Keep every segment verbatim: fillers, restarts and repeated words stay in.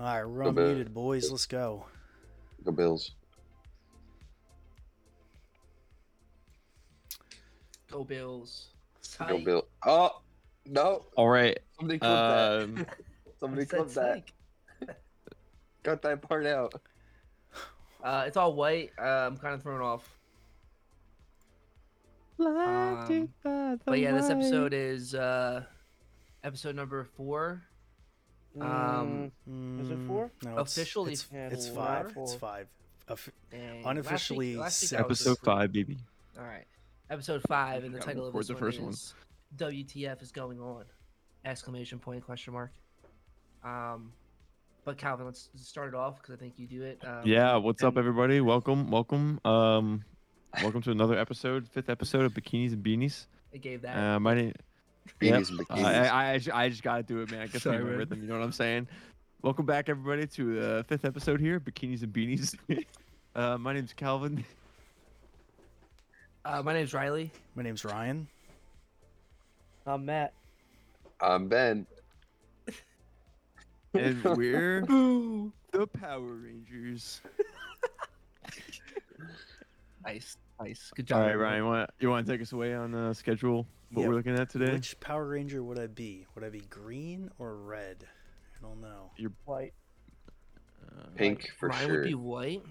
All right, we're unmuted, boys. Let's go. Go Bills. Go Bills. Psych. Go Bills. Oh, no. All right. Somebody clip um, that. Somebody clip that. Cut that part out. Uh, it's all white. Uh, I'm kind of thrown off. Um, but yeah, this episode is uh, episode number four. Um, mm, is it four? No, officially, it's, it's, it's five. It's five. Of, unofficially, last week, last week episode five, baby. All right, episode five, and the title of this the first one is one. W T F is going on! Exclamation point! Question mark. Um, but Calvin, let's start it off because I think you do it. Um, yeah. What's and- up, everybody? Welcome, welcome, um, welcome to another episode, fifth episode of Bikinis and Beanies. I gave that. Uh, my name. Yep. I, I I just gotta do it, man. I guess I'm in rhythm. You know what I'm saying? Welcome back, everybody, to the fifth episode here, Bikinis and Beanies. uh, my name's Calvin. Uh, my name's Riley. My name's Ryan. I'm Matt. I'm Ben. And we're the Power Rangers. Nice, nice, good job. All right, Ryan, wanna, you want to take us away on uh, schedule? What yep. we're looking at today? Which Power Ranger would I be? Would I be green or red? I don't know. You're white. Uh, pink like, for Ryan sure. Ryan would be white.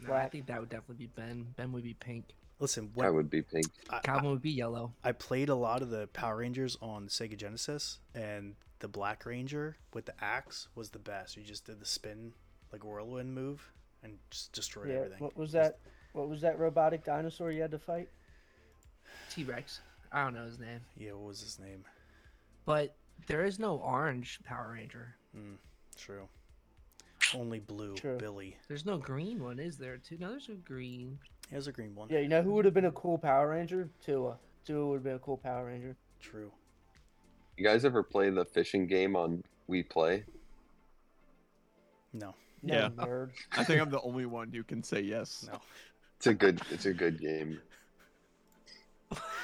No, I think that would definitely be Ben. Ben would be pink. Listen, what, I would be pink. I, Calvin I, would be yellow. I played a lot of the Power Rangers on Sega Genesis, and the Black Ranger with the axe was the best. You just did the spin, like whirlwind move, and just destroyed yeah, everything. What was that? What was that robotic dinosaur you had to fight? T-Rex. I don't know his name. Yeah, what was his name? But there is no orange Power Ranger. Mm, true. Only blue, true. Billy. There's no green one, is there? Too? No, there's a green. Yeah, there's a green one. Yeah, you know who would have been a cool Power Ranger? Tua. Tua would have been a cool Power Ranger. True. You guys ever play the fishing game on We Play? No. no yeah. Nerd. I think I'm the only one who can say yes. No. It's a good. It's a good game.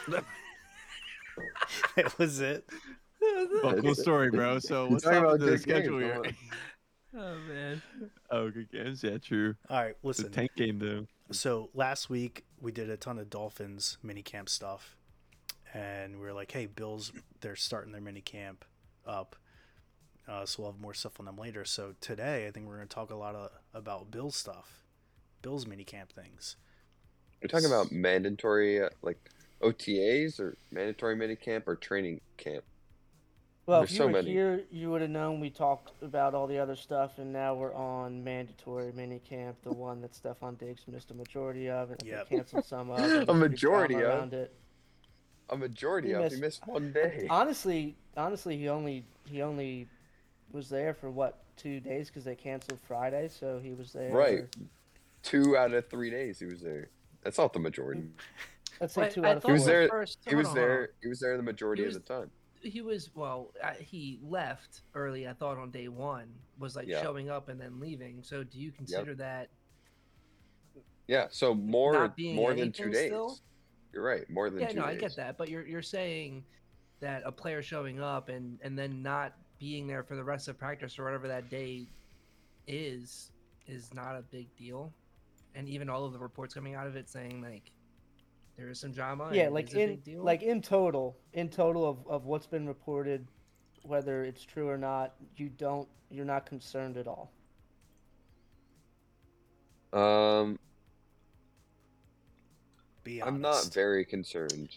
That was it. Well, cool story, bro. So let's talk about the schedule here. Oh man. Oh, good games. Yeah, true. All right, listen. It's a tank game though. So last week we did a ton of Dolphins minicamp stuff, and we were like, "Hey, Bills, they're starting their minicamp up, uh, so we'll have more stuff on them later." So today, I think we're going to talk a lot of, about Bills stuff, Bills minicamp things. We're talking about mandatory, uh, like. O T As or mandatory minicamp or training camp? Well, There's if you so were many. Here, you would have known we talked about all the other stuff, and now we're on mandatory minicamp, the one that Stefon Diggs missed a majority of, and yep. canceled some of. A majority of? It. A majority he of? Missed, he missed one day. Honestly, honestly, he only he only was there for, what, two days because they canceled Friday, so he was there. Right. For... Two out of three days he was there. That's not the majority. That's like two I, out of three. He was there. First, he was on, there. He was there the majority was, of the time. He was well. I, he left early. I thought on day one was like yeah. showing up and then leaving. So do you consider yep. that? Yeah. So more more than two days. Still? You're right. More than yeah, two no, days. Yeah. No, I get that. But you're you're saying that a player showing up and, and then not being there for the rest of practice or whatever that day is is not a big deal, and even all of the reports coming out of it saying like. There is some drama. Yeah, like in like in total, in total of, of what's been reported, whether it's true or not, you don't you're not concerned at all. Um, be honest. I'm not very concerned.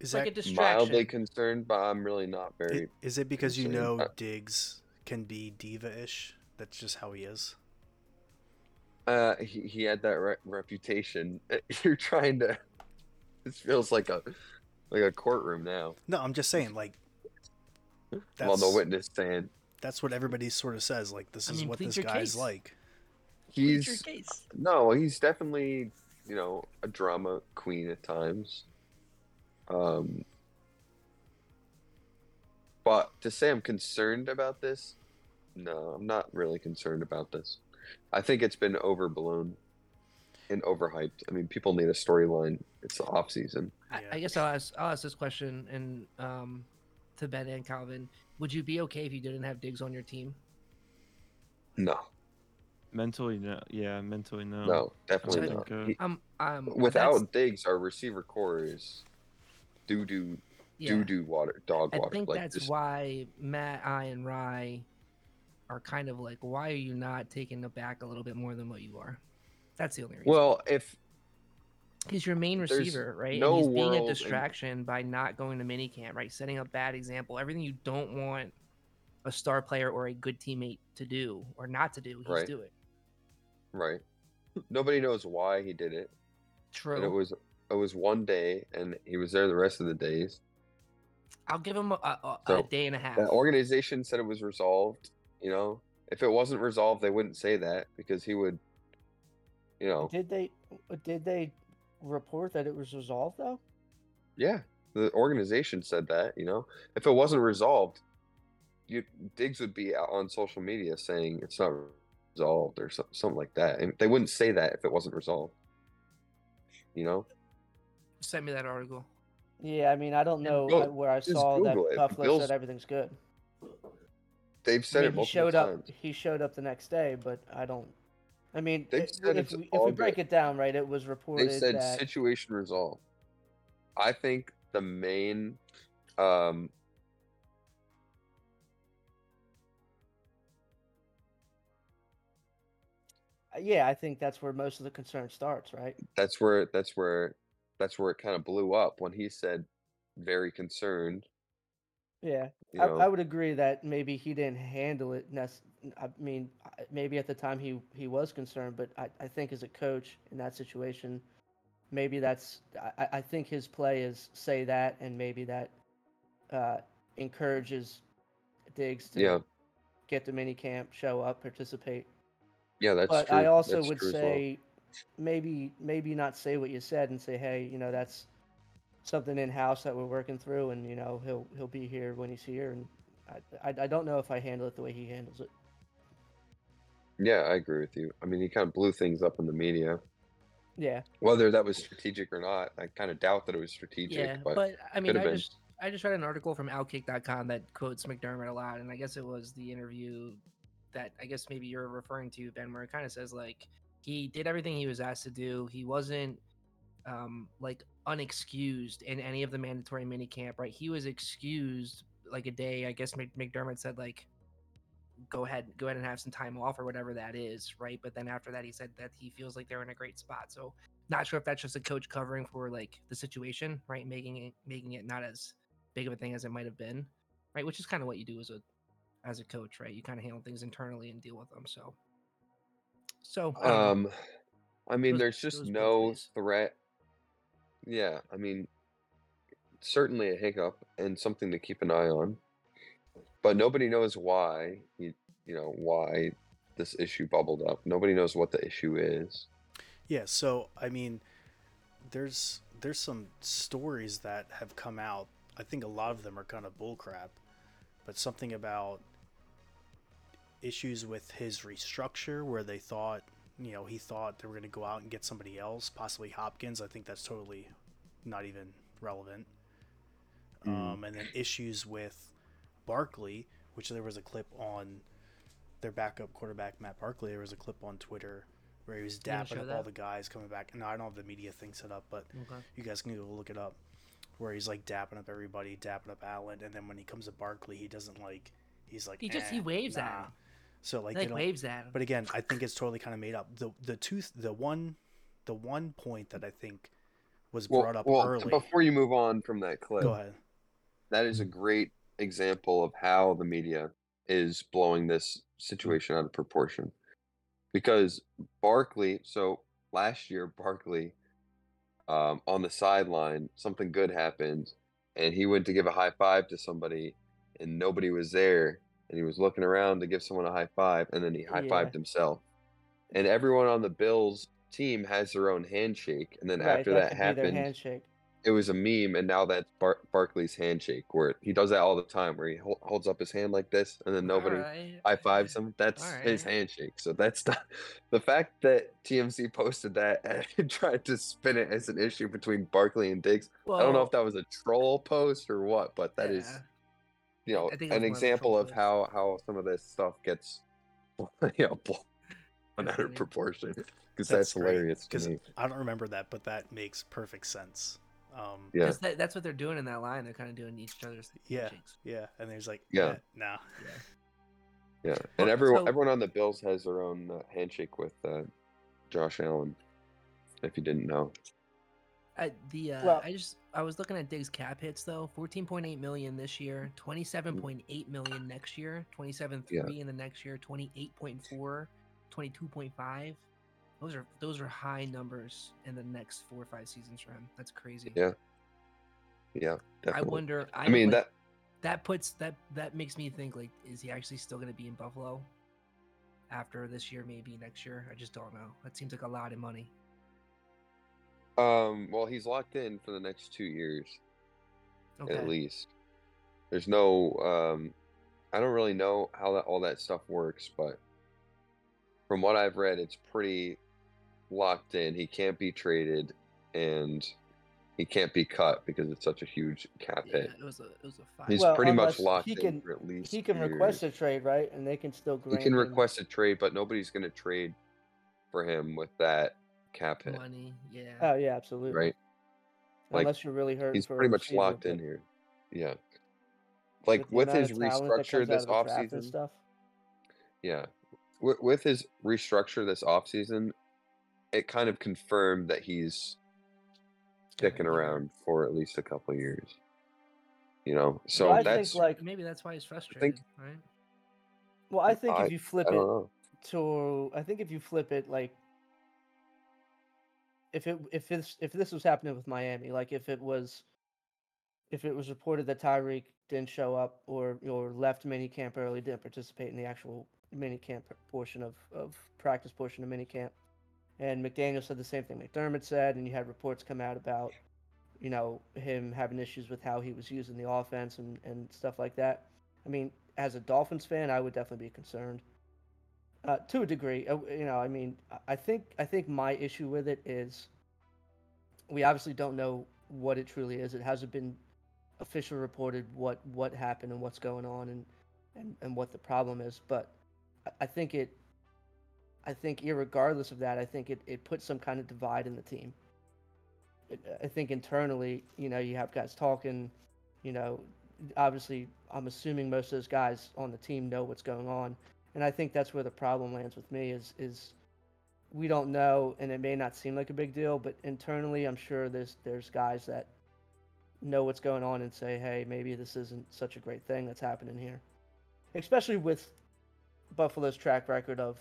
Is that like a distraction? Mildly concerned, but I'm really not very. It, is it because concerned. You know Diggs can be diva-ish? That's just how he is. Uh, he, he had that re- reputation. You're trying to. This feels like a like a courtroom now. No, I'm just saying, like. That's, on the witness stand. That's what everybody sort of says. Like, this is I mean, what this guy's case. Like. He's your case. No, he's definitely you know a drama queen at times. Um. But to say I'm concerned about this, no, I'm not really concerned about this. I think it's been overblown and overhyped. I mean, people need a storyline. It's the off season. I, I guess I'll ask. I'll ask this question and um, to Ben and Calvin. Would you be okay if you didn't have Diggs on your team? No. Mentally, no. Yeah, mentally, no. No, definitely not. He, I'm, I'm, without Diggs, our receiver core is doo-doo, yeah. doo-doo water, dog I water. I think like that's just... why Matt, I, and Rye are kind of like, why are you not taking the back a little bit more than what you are? That's the only reason. Well, if... He's your main receiver, There's right? No and he's being a distraction and... by not going to minicamp, right? Setting a bad example. Everything you don't want a star player or a good teammate to do or not to do, he's right. doing. Right. Nobody knows why he did it. True. And it was it was one day, and he was there the rest of the days. I'll give him a, a, so a day and a half. The organization said it was resolved. You know, if it wasn't resolved, they wouldn't say that because he would. You know. Did they? Did they? Report that it was resolved though? Yeah, the organization said that, you know. If it wasn't resolved, you Diggs would be out on social media saying it's not resolved or so, something like that. And they wouldn't say that if it wasn't resolved. You know? Send me that article. Yeah, I mean, I don't know Go, where I saw Google that Buffalo said everything's good. They've said I mean, it multiple showed times. Up, he showed up the next day, but I don't I mean, it, if, we, if we break it down, right, it was reported They said that... situation resolved. I think the main um, Yeah, I think that's where most of the concern starts, right? That's where that's where that's where it kind of blew up when he said very concerned. Yeah, I, I would agree that maybe he didn't handle it. I mean, maybe at the time he, he was concerned, but I, I think as a coach in that situation, maybe that's I, I think his play is say that, and maybe that uh, encourages Diggs to yeah. get to minicamp, show up, participate. Yeah, that's but true. I also that's would say well. maybe maybe not say what you said and say, hey, you know, that's something in house that we're working through, and you know he'll he'll be here when he's here. And I, I I don't know if I handle it the way he handles it. Yeah, I agree with you. I mean, he kind of blew things up in the media. Yeah. Whether that was strategic or not, I kind of doubt that it was strategic. Yeah, but, but I mean, I been. just I just read an article from Outkick dot com that quotes McDermott a lot, and I guess it was the interview that I guess maybe you're referring to, Ben, where it kind of says like he did everything he was asked to do. He wasn't um like. unexcused in any of the mandatory minicamp, right? He was excused like a day. I guess McDermott said like, go ahead, go ahead and have some time off or whatever that is, right? But then after that, he said that he feels like they're in a great spot. So not sure if that's just a coach covering for like the situation, right? Making it making it not as big of a thing as it might have been, right? Which is kind of what you do as a as a coach, right? You kind of handle things internally and deal with them. So, so um, um I mean, there's just no threat. Yeah, I mean, certainly a hiccup and something to keep an eye on, but nobody knows why, you, you know, why this issue bubbled up. Nobody knows what the issue is. Yeah, so, I mean, there's there's some stories that have come out. I think a lot of them are kind of bullcrap, but something about issues with his restructure where they thought, you know, he thought they were going to go out and get somebody else, possibly Hopkins. I think that's totally not even relevant. Mm. Um, and then issues with Barkley, which there was a clip on their backup quarterback, Matt Barkley. There was a clip on Twitter where he was dapping up that? all the guys coming back. No, I don't have the media thing set up, but okay. You guys can go look it up. Where he's like dapping up everybody, dapping up Allen. And then when he comes to Barkley, he doesn't like, he's like, he just, eh, he waves nah. at him. So like, like waves at him. But again, I think it's totally kind of made up. The the two the one the one point that I think was well, brought up well, early. Before you move on from that clip, go ahead. That is a great example of how the media is blowing this situation out of proportion. Because Barkley, so last year Barkley um, on the sideline, something good happened, and he went to give a high five to somebody, and nobody was there. And he was looking around to give someone a high five, and then he high-fived yeah. himself. And everyone on the Bills team has their own handshake. And then right, after that, that happened, it was a meme. And now that's Bar- Barkley's handshake, where he does that all the time, where he ho- holds up his hand like this, and then nobody right. high-fives him. That's right. his handshake. So that's not the fact that T M C posted that and tried to spin it as an issue between Barkley and Diggs. Well, I don't know if that was a troll post or what, but that yeah. is. You know, an example of how, how some of this stuff gets yeah, blown out of proportion, because that's, that's hilarious to me. I don't remember that, but that makes perfect sense. Um, yeah, that, that's what they're doing in that line. They're kind of doing each other's yeah, teachings. yeah, and there's like yeah, eh, nah, yeah. yeah, and everyone so, everyone on the Bills has their own uh, handshake with uh, Josh Allen. If you didn't know, I, the uh, well, I just I was looking at Diggs' cap hits though. fourteen point eight million this year, twenty-seven point eight million next year, twenty-seven point three yeah. in the next year, twenty-eight point four, twenty-two point five. Those are those are high numbers in the next four or five seasons for him. That's crazy. Yeah, yeah. Definitely. I wonder. I, I mean like, that that puts that that makes me think like, is he actually still going to be in Buffalo after this year? Maybe next year. I just don't know. That seems like a lot of money. Um. Well, he's locked in for the next two years, okay. at least. There's no. Um, I don't really know how that all that stuff works, but from what I've read, it's pretty locked in. He can't be traded, and he can't be cut because it's such a huge cap yeah, hit. It was a. It was a five. He's well, pretty much locked can, in for at least. He can two request years. a trade, right? And they can still. He can him. request a trade, but nobody's going to trade for him with that cap hit. Money, yeah. Oh yeah, absolutely. Right. Like, unless you're really hurt. He's for pretty much locked in here. Yeah. Like with, with his restructure this offseason stuff. Yeah. With, with his restructure this offseason, it kind of confirmed that he's sticking around for at least a couple of years. You know, so well, I that's think, like maybe that's why he's frustrated, think, right? Well, I think I, if you flip it know. to, I think if you flip it like. If it if this if this was happening with Miami, like if it was, if it was reported that Tyreek didn't show up or or left minicamp early, didn't participate in the actual minicamp portion of, of practice portion of minicamp, and McDaniel said the same thing McDermott said, and you had reports come out about, you know, him having issues with how he was using the offense and, and stuff like that. I mean, as a Dolphins fan, I would definitely be concerned. Uh, to a degree, uh, you know, I mean, I think I think my issue with it is we obviously don't know what it truly is. It hasn't been officially reported what, what happened and what's going on and, and, and what the problem is. But I think it, I think irregardless of that, I think it, it puts some kind of divide in the team. It, I think internally, you know, you have guys talking, you know, obviously I'm assuming most of those guys on the team know what's going on. And I think that's where the problem lands with me is is we don't know, and it may not seem like a big deal, but internally I'm sure there's there's guys that know what's going on and say, hey, maybe this isn't such a great thing that's happening here. Especially with Buffalo's track record of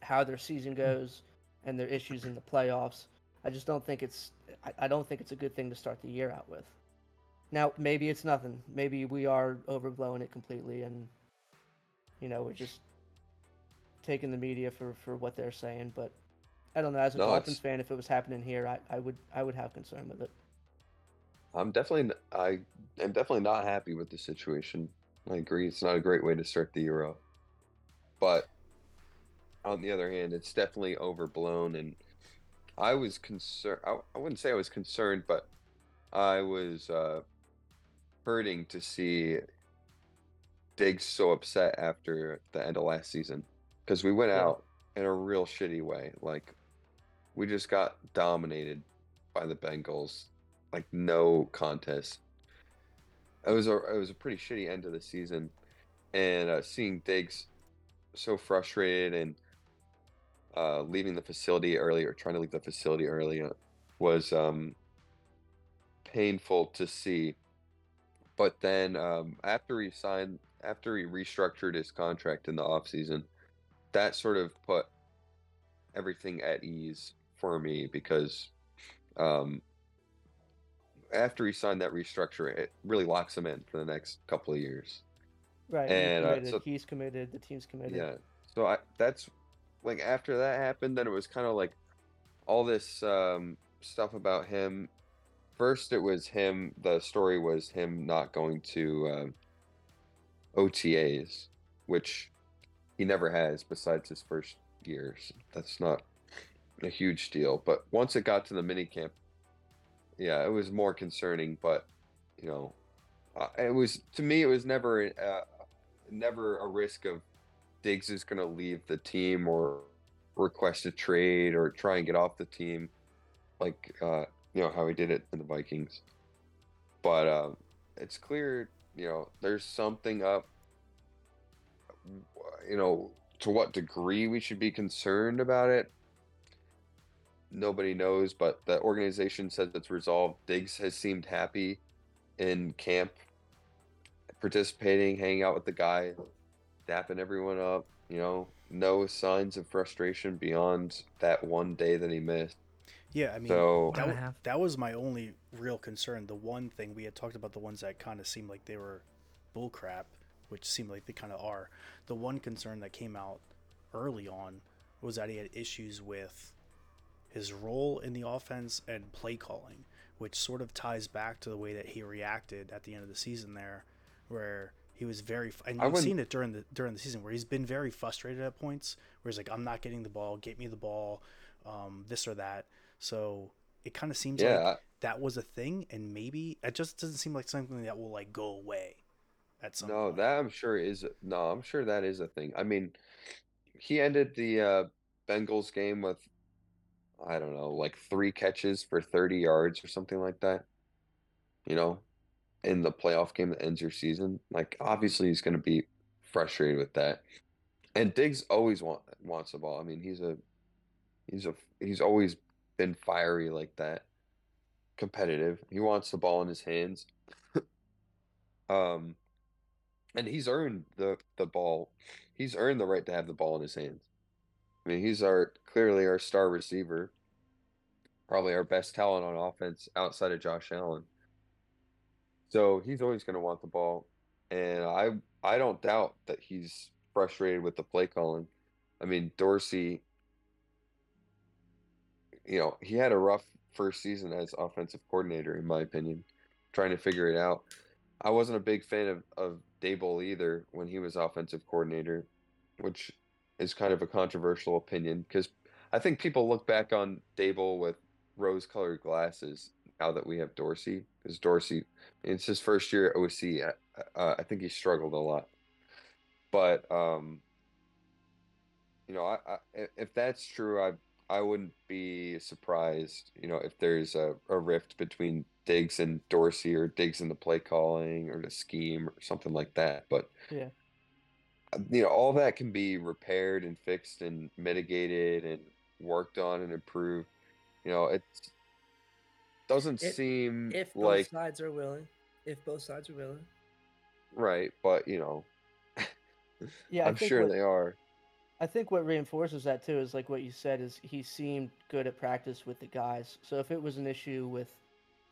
how their season goes and their issues in the playoffs. I just don't think it's I, I don't think it's a good thing to start the year out with. Now, maybe it's nothing. Maybe we are overblowing it completely and you know, we're just taking the media for, for what they're saying, but I don't know. As a no, Dolphins it's... fan, if it was happening here, I, I would I would have concern with it. I'm definitely I am definitely not happy with the situation. I agree, it's not a great way to start the year off. But on the other hand, it's definitely overblown, and I was concerned. I, I wouldn't say I was concerned, but I was uh, hurting to see Diggs so upset after the end of last season because we went yeah. out in a real shitty way. Like, we just got dominated by the Bengals, like no contest. It was a it was a pretty shitty end of the season, and uh, seeing Diggs so frustrated and uh, leaving the facility early or trying to leave the facility early was um, painful to see. But then um, after he signed, after he restructured his contract in the offseason, that sort of put everything at ease for me because um, after he signed that restructure, it really locks him in for the next couple of years. Right. And he's committed, uh, so, he's committed the team's committed. Yeah. So I, that's like after that happened, then it was kind of like all this um, stuff about him. First, it was him. The story was him not going to uh, O T As, which he never has besides his first year. So that's not a huge deal. But once it got to the minicamp, yeah, it was more concerning. But you know, it was to me, it was never, uh, never a risk of Diggs is going to leave the team or request a trade or try and get off the team, like uh, you know how he did it in the Vikings. But uh, it's clear, you know, there's something up. You know, to what degree we should be concerned about it, nobody knows, but the organization says it's resolved. Diggs has seemed happy in camp, participating, hanging out with the guy, dapping everyone up, you know, no signs of frustration beyond that one day that he missed. Yeah, I mean, so, that, was, that was my only real concern. The one thing we had talked about, the ones that kind of seemed like they were bullcrap, which seemed like they kind of are. The one concern that came out early on was that he had issues with his role in the offense and play calling, which sort of ties back to the way that he reacted at the end of the season there, where he was very, and I've seen it during the during the season, where he's been very frustrated at points, where he's like, I'm not getting the ball, get me the ball, um, this or that. So it kind of seems yeah. like that was a thing, and maybe it just doesn't seem like something that will like go away. At some no, point. that I'm sure is no, I'm sure that is a thing. I mean, he ended the uh, Bengals game with, I don't know, like three catches for thirty yards or something like that. You know, in the playoff game that ends your season, like obviously he's going to be frustrated with that. And Diggs always want, wants the ball. I mean, he's a he's a he's always been fiery like that, competitive. He wants the ball in his hands. um. And he's earned the, the ball. He's earned the right to have the ball in his hands. I mean, he's our clearly our star receiver, probably our best talent on offense outside of Josh Allen. So he's always going to want the ball. And I I don't doubt that he's frustrated with the play calling. I mean, Dorsey, you know, he had a rough first season as offensive coordinator, in my opinion, trying to figure it out. I wasn't a big fan of, of Dable either when he was offensive coordinator, which is kind of a controversial opinion because I think people look back on Dable with rose-colored glasses now that we have Dorsey. Because Dorsey, it's his first year at O C. Uh, I think he struggled a lot. But, um, you know, I, I, if that's true, I I wouldn't be surprised, you know, if there's a, a rift between Diggs and Dorsey, or Diggs in the play calling, or the scheme, or something like that. But yeah, you know, all that can be repaired and fixed and mitigated and worked on and improved. You know, it doesn't if, seem if both like, sides are willing. If both sides are willing, right? But you know, yeah, I'm sure what, they are. I think what reinforces that too is like what you said is he seemed good at practice with the guys. So if it was an issue with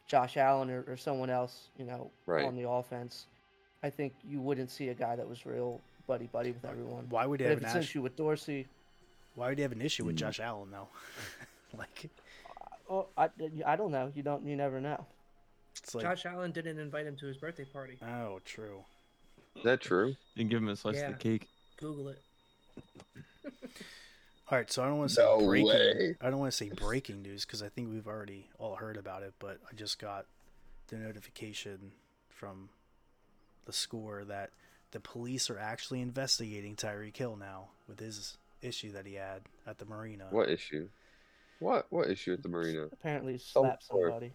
Josh Allen or, or someone else, you know, right. on the offense, I think you wouldn't see a guy that was real buddy buddy with everyone. Why would he have an issue? issue with Dorsey? Why would he have an issue with Josh Allen though? like, well, I, I don't know. You don't. You never know. It's like, Josh Allen didn't invite him to his birthday party. Oh, true. Is that true? Didn't give him a slice yeah. of the cake. Google it. All right, so I don't want to say no breaking. Way. I don't want to say breaking news because I think we've already all heard about it. But I just got the notification from the Score that the police are actually investigating Tyreek Hill now with his issue that he had at the marina. What issue? What what issue at the marina? Apparently, he slapped oh, somebody.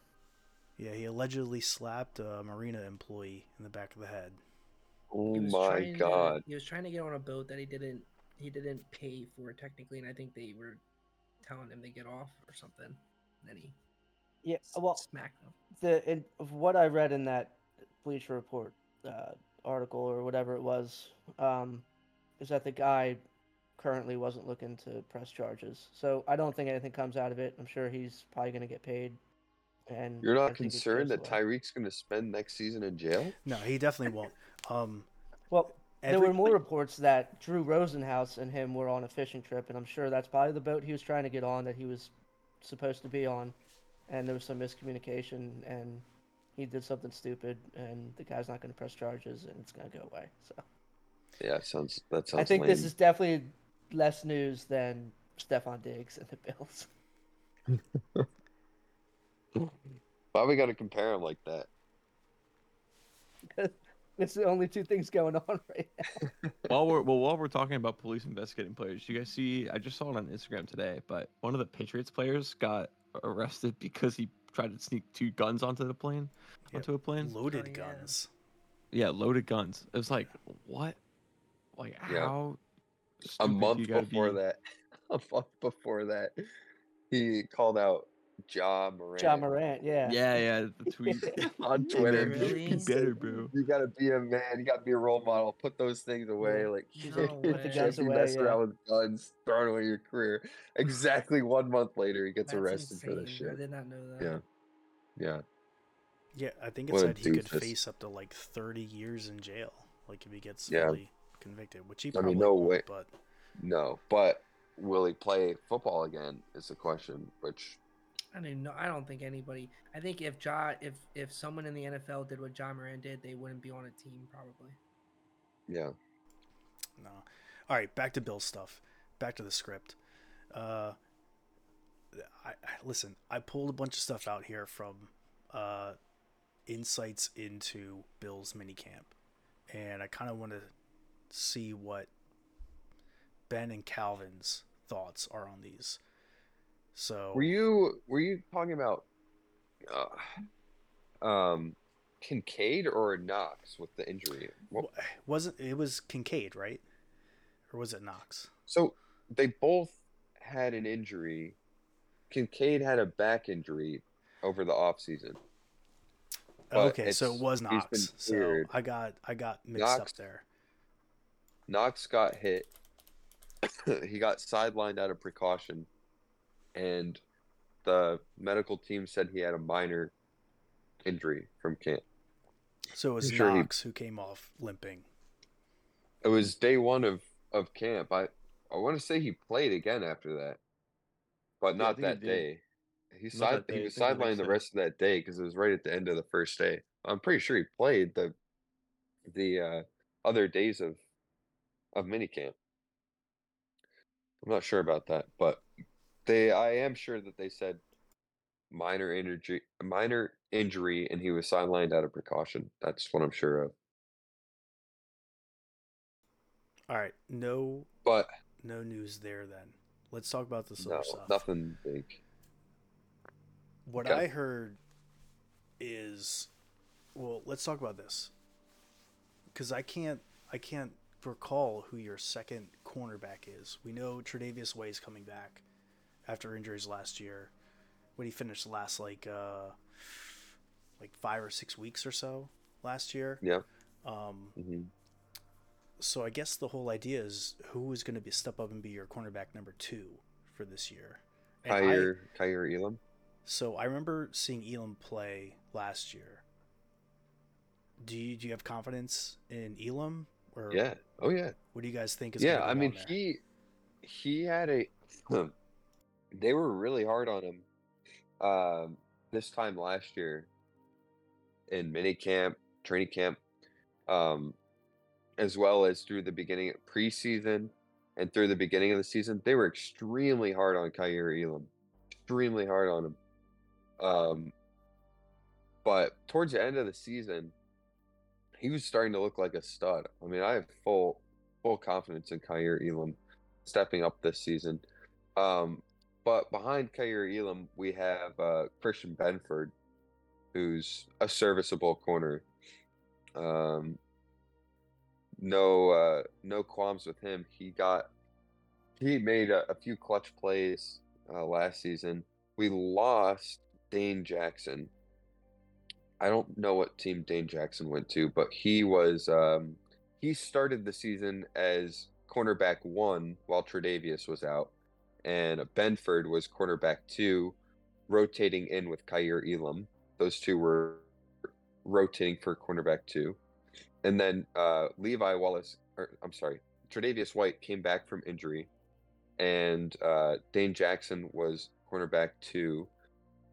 Yeah, he allegedly slapped a marina employee in the back of the head. Oh my God! To, he was trying to get on a boat that he didn't. He didn't pay for technically, and I think they were telling him to get off or something. And then he yeah, well, smacked him. The in, what I read in that Bleacher Report uh, article or whatever it was um, is that the guy currently wasn't looking to press charges. So I don't think anything comes out of it. I'm sure he's probably going to get paid. And you're not concerned that Tyreek's going to spend next season in jail? No, he definitely won't. Um, well. Every... There were more reports that Drew Rosenhaus and him were on a fishing trip, and I'm sure that's probably the boat he was trying to get on that he was supposed to be on, and there was some miscommunication, and he did something stupid, and the guy's not going to press charges, and it's going to go away. So, yeah, it sounds that sounds. I think lame. This is definitely less news than Stefon Diggs and the Bills. Why we got to compare him like that? It's the only two things going on right now. While we're well, while we're talking about police investigating players, you guys see, I just saw it on Instagram today, but one of the Patriots players got arrested because he tried to sneak two guns onto the plane, yeah, onto a plane. Loaded oh, yeah. guns. Yeah, loaded guns. It was like, what? Like yeah. how? A month before be? that, a month before that, he called out Ja Morant. Ja Morant, yeah. Yeah, yeah, the tweet on Twitter. Really? Be better, bro. You gotta be a man. You gotta be a role model. Put those things away. Like, you can't be messing around with guns, throwing away your career. Exactly one month later, he gets That's arrested insane. for this shit. I did not know that. Yeah, yeah, yeah. I think it what said he could this. face up to like thirty years in jail, like if he gets yeah. really convicted, which he probably I mean, no won't, way. But no, but will he play football again? Is the question, which. I don't know. I don't think anybody. I think if Ja, if if someone in the N F L did what Ja Moran did, they wouldn't be on a team probably. Yeah. No. All right, back to Bill's stuff. Back to the script. Uh, I, I listen. I pulled a bunch of stuff out here from uh, insights into Bill's minicamp, and I kind of want to see what Ben and Calvin's thoughts are on these. So were you were you talking about uh, um, Kincaid or Knox with the injury? What? Wasn't it was Kincaid, right? Or was it Knox? So they both had an injury. Kincaid had a back injury over the off season. Okay, so it was Knox. So I got I got mixed Knox, up there. Knox got hit. He got sidelined out of precaution. And the medical team said he had a minor injury from camp. So it was I'm sure Knox he, who came off limping. It was day one of, of camp. I, I want to say he played again after that, but not yeah, that he day. He, not side, that day. He was sidelined the rest of that day because it was right at the end of the first day. I'm pretty sure he played the the uh, other days of of minicamp. I'm not sure about that, but. They, I am sure that they said minor injury, minor injury, and he was sidelined out of precaution. That's what I'm sure of. All right, no, but no news there. Then let's talk about the no, stuff. Nothing big. What yeah. I heard is, well, let's talk about this because I can't, I can't recall who your second cornerback is. We know Tredavious White is coming back. After injuries last year, when he finished last like uh, like five or six weeks or so last year. Yeah. Um. Mm-hmm. So I guess the whole idea is who is going to be step up and be your cornerback number two for this year. Kaiir Kaiir Elam. So I remember seeing Elam play last year. Do you do you have confidence in Elam? Or yeah. Oh yeah. What do you guys think is? Yeah, going I mean there? he he had a. Huh. They were really hard on him um, this time last year in mini camp, training camp, um, as well as through the beginning of preseason and through the beginning of the season. They were extremely hard on Kaiir Elam, extremely hard on him. Um, but towards the end of the season, he was starting to look like a stud. I mean, I have full full confidence in Kaiir Elam stepping up this season. Um, But behind Kaiir Elam, we have uh, Christian Benford, who's a serviceable corner. Um, no, uh, no qualms with him. He got, he made a, a few clutch plays uh, last season. We lost Dane Jackson. I don't know what team Dane Jackson went to, but he was um, he started the season as cornerback one while Tredavious was out. And Benford was cornerback two, rotating in with Kaiir Elam. Those two were rotating for cornerback two. And then uh, Levi Wallace, or I'm sorry, Tredavious White came back from injury. And uh, Dane Jackson was cornerback two.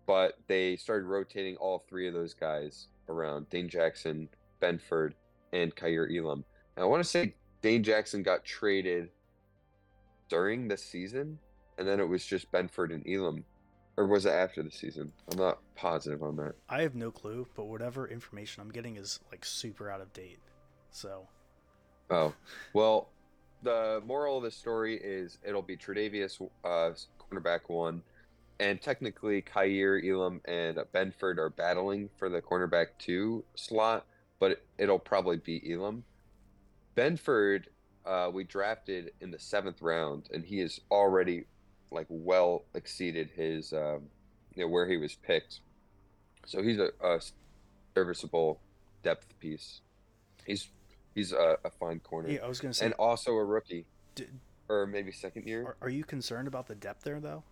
But they started rotating all three of those guys around, Dane Jackson, Benford, and Kaiir Elam. And I want to say Dane Jackson got traded during the season. And then it was just Benford and Elam. Or was it after the season? I'm not positive on that. I have no clue, but whatever information I'm getting is like super out of date. So. Oh, well, the moral of the story is it'll be Tredavious, uh, cornerback one, and technically Kaiir Elam and Benford are battling for the cornerback two slot, but it, it'll probably be Elam. Benford, uh, we drafted in the seventh round, and he is already like well exceeded his um, you know, where he was picked. So he's a, a serviceable depth piece. He's he's a, a fine corner. Yeah, I was gonna say, and also a rookie, did, or maybe second year. Are, are you concerned about the depth there though,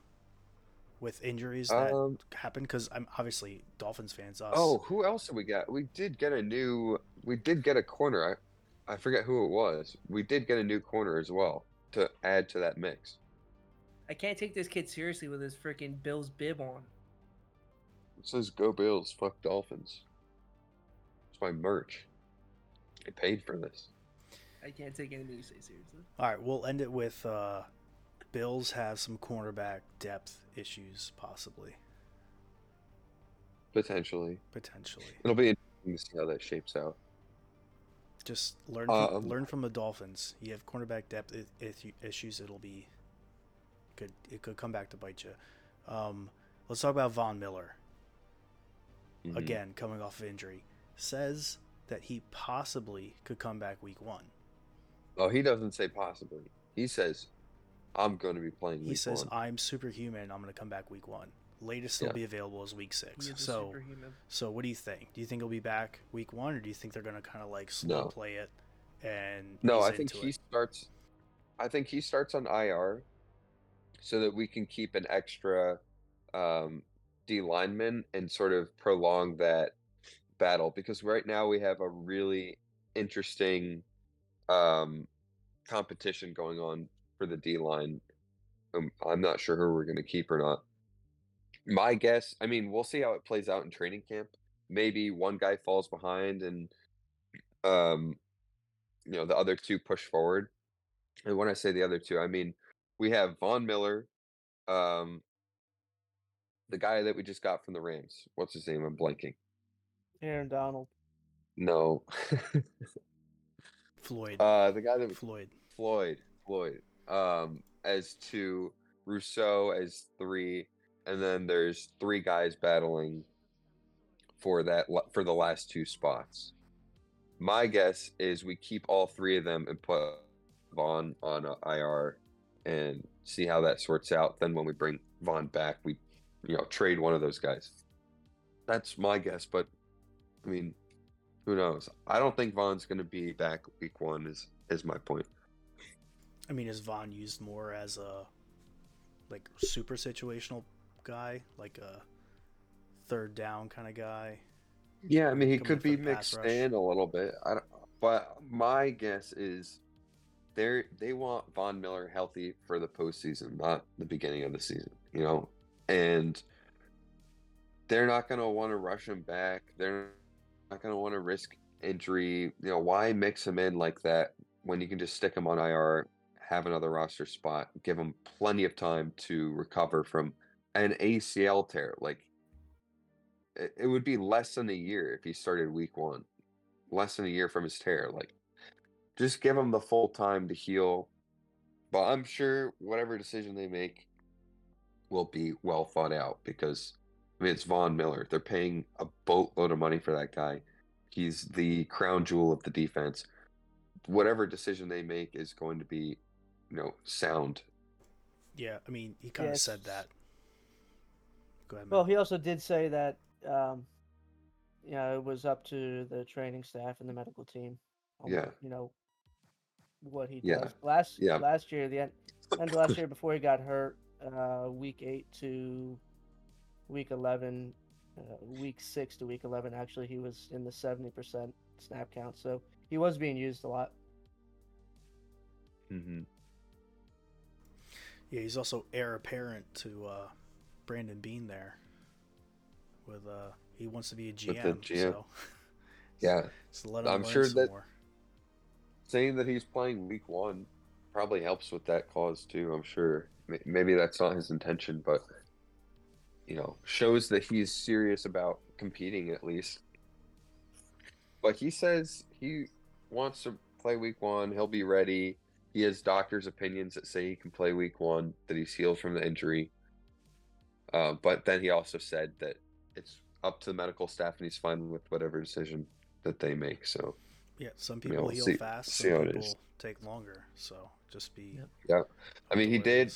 with injuries that um, happen? Because I'm obviously Dolphins fans. Us. Oh, who else did we got? We did get a new. We did get a corner. I I forget who it was. We did get a new corner as well to add to that mix. I can't take this kid seriously with his freaking Bills bib on. It says, "Go Bills, fuck Dolphins." It's my merch. I paid for this. I can't take anything you say seriously. All right, we'll end it with uh, Bills have some cornerback depth issues, possibly. Potentially. Potentially. It'll be interesting to see how that shapes out. Just learn from, um, learn from the Dolphins. You have cornerback depth issues, it'll be... Could, it could come back to bite you. Um, let's talk about Von Miller. Mm-hmm. Again, coming off of injury. Says that he possibly could come back week one. Oh, he doesn't say possibly. He says, I'm going to be playing week one. He says, one. I'm superhuman. I'm going to come back week one. Latest he'll yeah. be available is week six. So, so what do you think? Do you think he'll be back week one, or do you think they're going to kind of like slow no. play it? And No, I think he it? starts. I think he starts on I R. So that we can keep an extra um, D lineman and sort of prolong that battle, because right now we have a really interesting um, competition going on for the D line. Um, I'm not sure who we're going to keep or not. My guess, I mean, we'll see how it plays out in training camp. Maybe one guy falls behind and um, you know, the other two push forward. And when I say the other two, I mean. We have Von Miller, um, the guy that we just got from the Rams. What's his name? I'm blanking. Aaron Donald. No. Floyd. Uh, the guy that we, Floyd. Floyd. Floyd. Um, as two, Rousseau as three, and then there's three guys battling for that for the last two spots. My guess is we keep all three of them and put Von on I R. And see how that sorts out. Then when we bring Von back, we, you know, trade one of those guys. That's my guess, but I mean, who knows? I don't think Von's going to be back week one. Is is my point. I mean, is Von used more as a like super situational guy, like a third down kind of guy? Yeah, I mean, he could be mixed in a little bit. I don't, but my guess is. They they want Von Miller healthy for the postseason, not the beginning of the season, you know? And they're not going to want to rush him back. They're not going to want to risk injury. You know, why mix him in like that when you can just stick him on I R, have another roster spot, give him plenty of time to recover from an A C L tear? Like, it, it would be less than a year if he started week one, less than a year from his tear. Like, just give him the full time to heal. But I'm sure whatever decision they make will be well thought out, because, I mean, it's Von Miller. They're paying a boatload of money for that guy. He's the crown jewel of the defense. Whatever decision they make is going to be, you know, sound. Yeah, I mean, he kind yes. of said that. Go ahead, Matt. Well, he also did say that, um, you know, it was up to the training staff and the medical team. Um, yeah. You know, what he yeah. does. Last yeah. last year, the end, end of last year before he got hurt, uh, week eight to week eleven, uh, week six to week eleven, actually, he was in the seventy percent snap count. So he was being used a lot. Mm-hmm. Yeah, he's also heir apparent to uh, Brandon Bean there. With uh, he wants to be a G M, G M. so yeah, so let him I'm sure that more. Saying that he's playing week one probably helps with that cause too, I'm sure. Maybe that's not his intention, but, you know, shows that he's serious about competing at least. But he says he wants to play week one. He'll be ready. He has doctor's opinions that say he can play week one, that he's healed from the injury. Uh, but then he also said that it's up to the medical staff and he's fine with whatever decision that they make. So yeah, some people you know, heal see, fast, some see how people it is. take longer. So just be yeah. I mean, he did.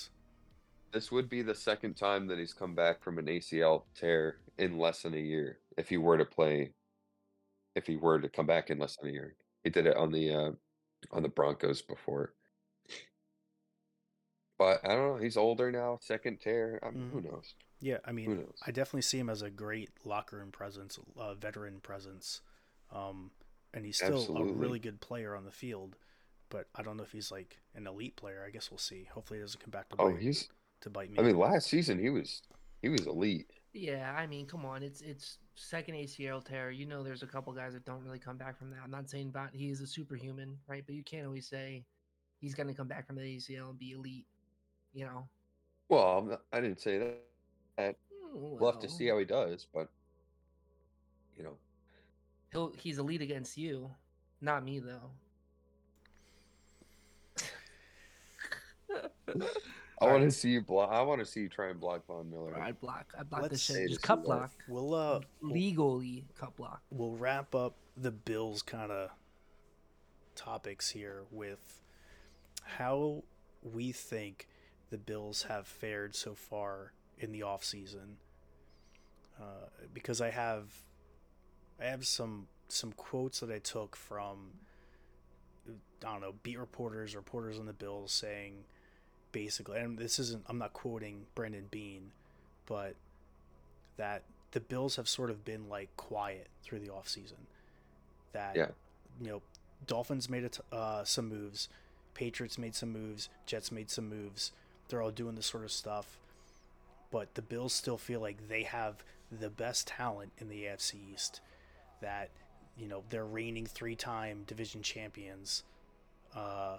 This would be the second time that he's come back from an A C L tear in less than a year. If he were to play, if he were to come back in less than a year, he did it on the uh, on the Broncos before. But I don't know. He's older now. Second tear. I mean, mm-hmm. Who knows? Yeah, I mean, who knows? I definitely see him as a great locker room presence, uh, veteran presence, um, and he's still Absolutely. a really good player on the field. But I don't know if he's like an elite player. I guess we'll see. Hopefully, he doesn't come back to bite. Oh, he's to bite me. I mean, last season he was he was elite. Yeah, I mean, come on, it's it's second A C L tear. You know, there's a couple guys that don't really come back from that. I'm not saying about he is a superhuman, right? But you can't always say he's going to come back from the A C L and be elite. You know, well, I'm not, I didn't say that. that well, we'll have to see how he does, but you know, he'll he's elite against you, not me though. I want to see you block. I want to see you try and block Von Miller. I block. I block this shit. Just cut block. We'll uh legally cut block. We'll wrap up the Bills kind of topics here with how we think the Bills have fared so far in the offseason. Uh, because I have I have some some quotes that I took from, I don't know, beat reporters, reporters on the Bills saying basically, and this isn't, I'm not quoting Brandon Bean, but that the Bills have sort of been like quiet through the offseason. That, yeah. you know, Dolphins made a t- uh, some moves, Patriots made some moves, Jets made some moves. They're all doing this sort of stuff, but the Bills still feel like they have the best talent in the A F C East, that, you know, they're reigning three-time division champions, uh,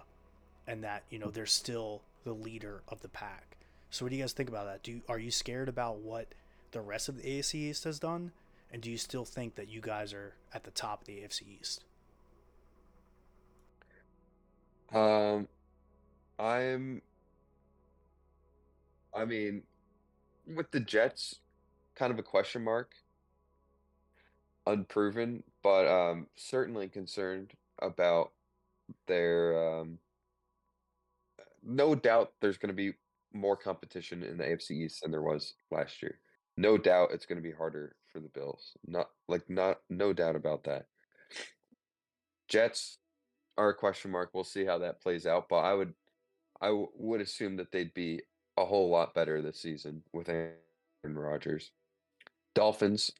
and that, you know, they're still the leader of the pack. So what do you guys think about that? Do you, are you scared about what the rest of the A F C East has done, and do you still think that you guys are at the top of the A F C East? Um, I'm... I mean, with the Jets, kind of a question mark, unproven, but um, certainly concerned about their. Um, no doubt, there's going to be more competition in the A F C East than there was last year. No doubt, it's going to be harder for the Bills. Not like not no doubt about that. Jets are a question mark. We'll see how that plays out, but I would, I w- would assume that they'd be a whole lot better this season with Aaron Rodgers. Dolphins,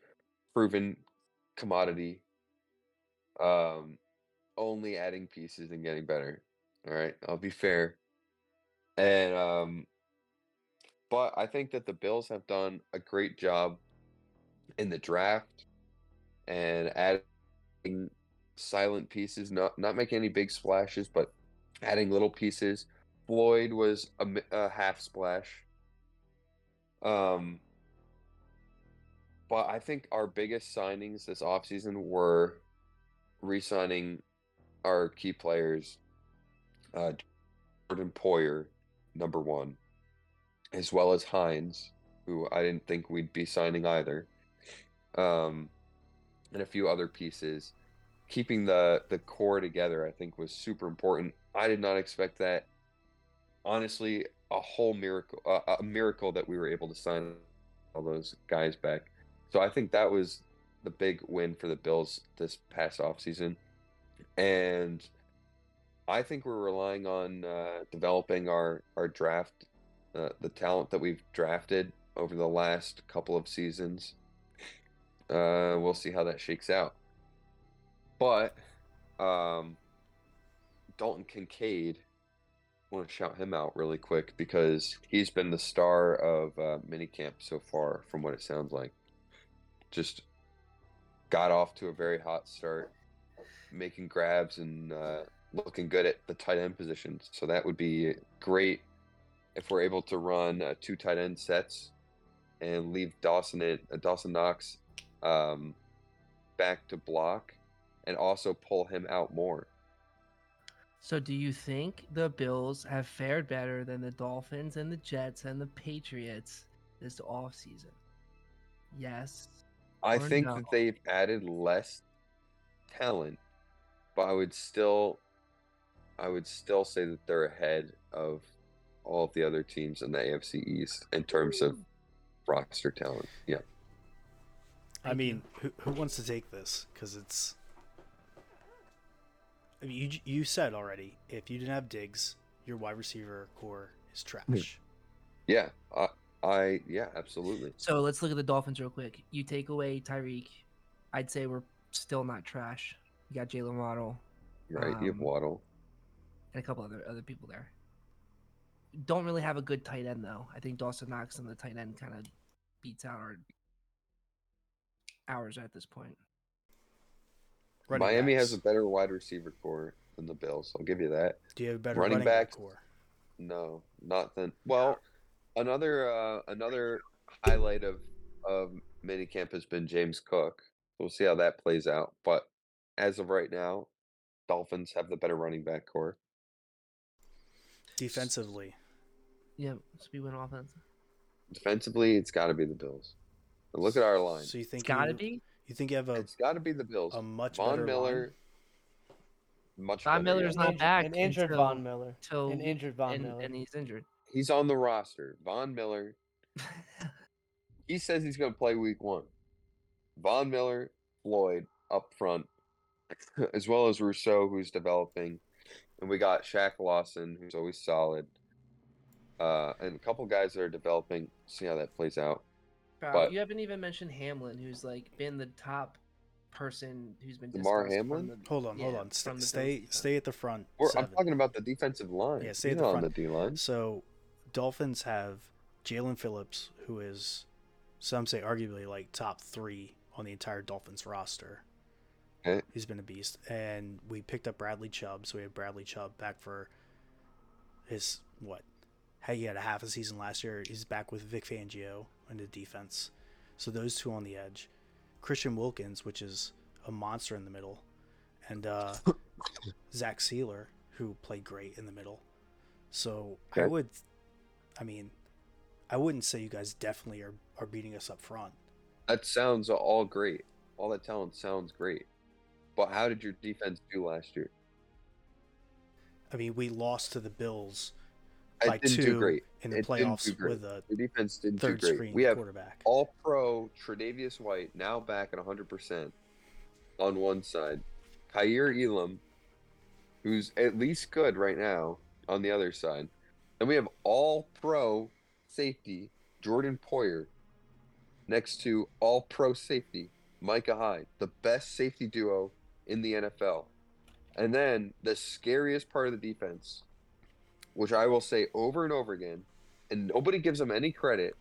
proven commodity. Um, only adding pieces and getting better. All right, I'll be fair. And um, but I think that the Bills have done a great job in the draft and adding silent pieces. Not not making any big splashes, but adding little pieces. Floyd was a, a half splash. Um, but I think our biggest signings this offseason were re-signing our key players. Uh, Jordan Poyer, number one, as well as Hines, who I didn't think we'd be signing either. Um, and a few other pieces. Keeping the, the core together, I think, was super important. I did not expect that. Honestly, a whole miracle, uh, a miracle that we were able to sign all those guys back. So I think that was the big win for the Bills this past offseason. And I think we're relying on uh, developing our, our draft, uh, the talent that we've drafted over the last couple of seasons. Uh, we'll see how that shakes out. But um, Dalton Kincaid, I want to shout him out really quick because he's been the star of uh, minicamp so far, from what it sounds like. Just got off to a very hot start, making grabs and uh, looking good at the tight end positions. So that would be great if we're able to run uh, two tight end sets and leave Dawson in, uh, Dawson Knox um, back to block, and also pull him out more. So do you think the Bills have fared better than the Dolphins and the Jets and the Patriots this offseason? Yes. I think no? that they've added less talent, but I would still I would still say that they're ahead of all of the other teams in the A F C East in terms of roster talent. Yeah. I mean, who who wants to take this? Because it's I mean, you you said already, if you didn't have Diggs, your wide receiver core is trash. Yeah, I, I yeah, absolutely. So let's look at the Dolphins real quick. You take away Tyreek, I'd say we're still not trash. You got Jalen Waddle, right? Um, you have Waddle, and a couple other other people there. Don't really have a good tight end though. I think Dawson Knox and the tight end kind of beats out our hours at this point. Running Miami backs. Has a better wide receiver core than the Bills. I'll give you that. Do you have a better running, running back core? No, not than. Well, another uh, another highlight of of minicamp has been James Cook. We'll see how that plays out. But as of right now, Dolphins have the better running back core. Defensively, yeah. So we went offense. Defensively, it's got to be the Bills. But look at our line. So you think it's got to you... be. You think you have a? It's got to be the Bills. A much Von better Miller. Line. Much. Von better Miller's not back. An injured until, Von Miller. Till, an injured Von and, Miller, and he's injured. He's on the roster. Von Miller. He says he's going to play week one. Von Miller, Floyd up front, as well as Rousseau, who's developing, and we got Shaq Lawson, who's always solid, uh, and a couple guys that are developing. See how that plays out. But you haven't even mentioned Hamlin, who's like been the top person who's been. Lamar Hamlin. The, hold on, yeah, hold on. St- stay, stay at the front. Or, I'm talking about the defensive line. Yeah, stay He's at the front. On the D line. So, Dolphins have Jalen Phillips, who is some say arguably like top three on the entire Dolphins roster. Okay. He's been a beast, and we picked up Bradley Chubb, so we have Bradley Chubb back for his what? Hey, he had a half a season last year. He's back with Vic Fangio in the defense. So those two on the edge. Christian Wilkins, which is a monster in the middle. And uh, Zach Sealer, who played great in the middle. So okay. I would, I mean, I wouldn't say you guys definitely are, are beating us up front. That sounds all great. All that talent sounds great. But how did your defense do last year? I mean, we lost to the Bills. It didn't do great in the it playoffs with a the defense didn't third do great. Screen we have quarterback. All-Pro Tredavious White now back at one hundred percent on one side, Kaiir Elam, who's at least good right now, on the other side, and we have All-Pro safety Jordan Poyer next to All-Pro safety Micah Hyde, the best safety duo in the N F L, and then the scariest part of the defense, which I will say over and over again, and nobody gives him any credit,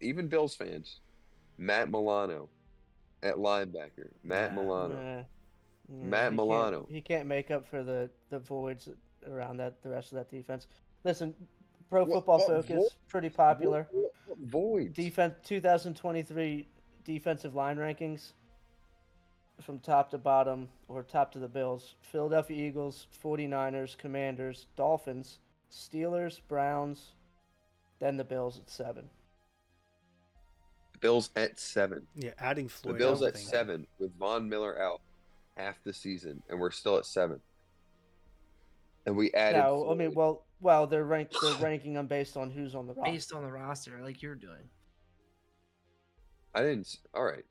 even Bills fans, Matt Milano at linebacker. Matt nah, Milano. Nah. Matt he Milano. Can't, he can't make up for the, the voids around that the rest of that defense. Listen, Pro what, Football what, Focus, what, pretty popular. What, what, what voids? Defense, twenty twenty-three defensive line rankings from top to bottom, or top to the Bills. Philadelphia Eagles, forty-niners, Commanders, Dolphins, Steelers, Browns, then the Bills at seven. Bills at seven. Yeah, adding Floyd. The Bills at seven that. With Von Miller out half the season, and we're still at seven. And we added. No, Floyd. I mean, well, well, they're ranked. They're ranking them based on who's on the roster. Based on the roster, like you're doing. I didn't. All right.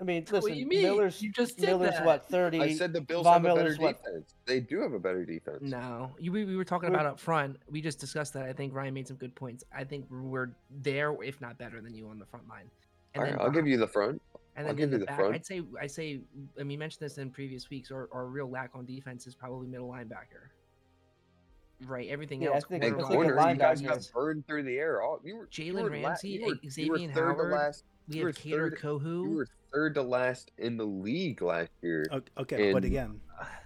I mean, listen. What you mean? Miller's you just did Miller's that. What thirty. I said the Bills Von have a Miller's better defense. What? They do have a better defense. No, you, we we were talking we're, about up front. We just discussed that. I think Ryan made some good points. I think we're there, if not better than you on the front line. And all then, right, I'll um, give you the front. And then I'll give the you the back, front. I'd say I say. I mean, mentioned this in previous weeks. Our our real lack on defense is probably middle linebacker. Right, everything yeah, else. I think, and corner, like you guys got burned through the air. All you were Jalen Ramsey, Xavier Howard. We had Cater Kohu. Third to last in the league last year. Okay, but again,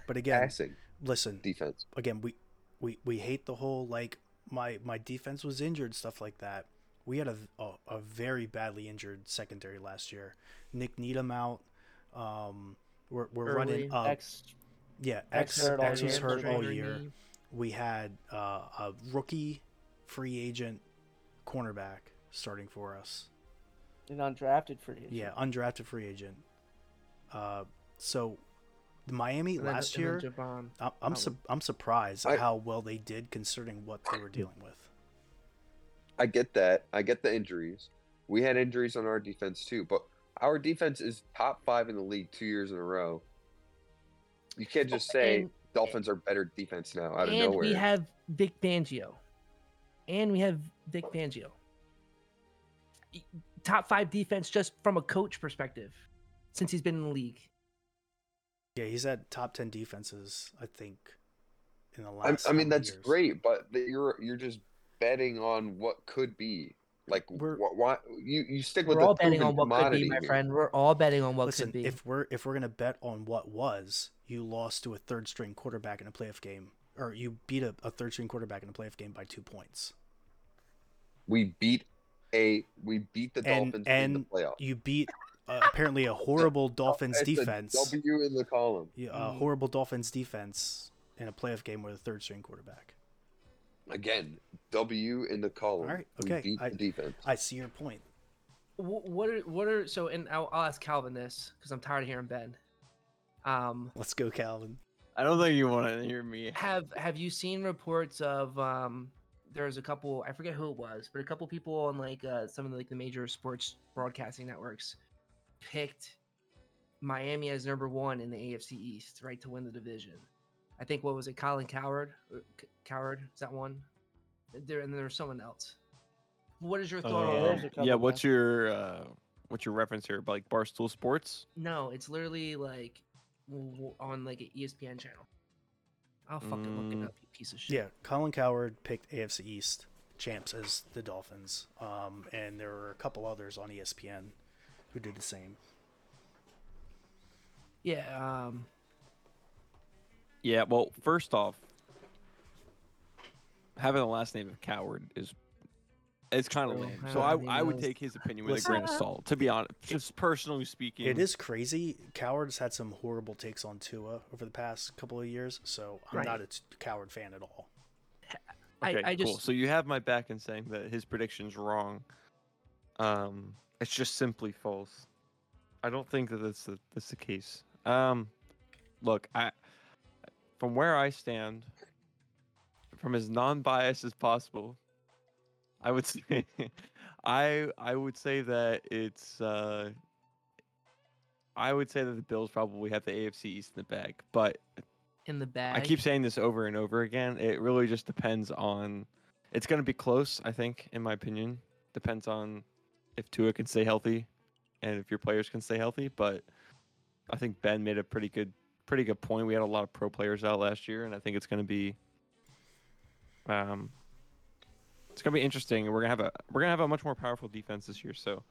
but again, passing, listen, defense. Again, we, we, we hate the whole like my my defense was injured stuff like that. We had a a, a very badly injured secondary last year. Nick Needham out. Um, we're we're Early. running up. Ex- Yeah, X, X, hurt X was hurt all year. Knee. We had uh, a rookie free agent cornerback starting for us. An undrafted free agent. Yeah, undrafted free agent. Uh, so the Miami and last and year, Javon, I, I'm su- I'm surprised I, how well they did considering what they were dealing with. I get that. I get the injuries. We had injuries on our defense too, but our defense is top five in the league two years in a row. You can't just say and, Dolphins are better defense now out of and nowhere. And we have Vic Fangio. And we have Vic Fangio. Top five defense just from a coach perspective since he's been in the league. Yeah, he's had top ten defenses, I think, in the last I, I mean, that's years. Great, but you're you're just betting on what could be. Like, we're, wh- why you, you stick with we're the all betting on what could be, my here. friend. We're all betting on what Listen, could be. If we're if we're gonna bet on what was, you lost to a third string quarterback in a playoff game, or you beat a, a third string quarterback in a playoff game by two points. We beat a we beat the Dolphins and, and in the playoffs. You beat uh, apparently a horrible Dolphins it's defense. A W in the column. Yeah, a mm. horrible Dolphins defense in a playoff game with a third string quarterback. Again, W in the column. All right, okay. We beat I, the defense. I see your point. What are what are so? And I'll, I'll ask Calvin this because I'm tired of hearing Ben. Um, let's go, Calvin. I don't think you want to hear me. Have Have you seen reports of um? There's a couple. I forget who it was, but a couple people on like uh, some of the, like the major sports broadcasting networks picked Miami as number one in the A F C East, right, to win the division. I think, what was it, Colin Cowherd? Cowherd, is that one? There and there was someone else. What is your thought uh, on that? Yeah, what's your uh, what's your reference here? Like Barstool Sports? No, it's literally like on like an E S P N channel. I'll fucking mm. look it up, you piece of shit. Yeah, Colin Cowherd picked A F C East champs as the Dolphins, um, and there were a couple others on E S P N who did the same. Yeah. Um, Yeah, well, first off, having the last name of Cowherd is it's kind of lame. So I, I would take his opinion with Listen, a grain of salt, to be honest. Just personally speaking. It is crazy. Cowherd's had some horrible takes on Tua over the past couple of years, so I'm right. not a Cowherd fan at all. Okay, I, I cool. Just... So you have my back in saying that his prediction's wrong. Um, it's just simply false. I don't think that that's the, that's the case. Um, look, I... From where I stand, from as non-biased as possible, I would say, I I would say that it's, uh, I would say that the Bills probably have the A F C East in the bag, but in the bag, I keep saying this over and over again. It really just depends on. It's going to be close, I think, in my opinion. Depends on if Tua can stay healthy, and if your players can stay healthy. But I think Ben made a pretty good. Pretty good point. We had a lot of pro players out last year, and I think it's going to be, um, it's going to be interesting. We're gonna have a we're gonna have a much more powerful defense this year, so,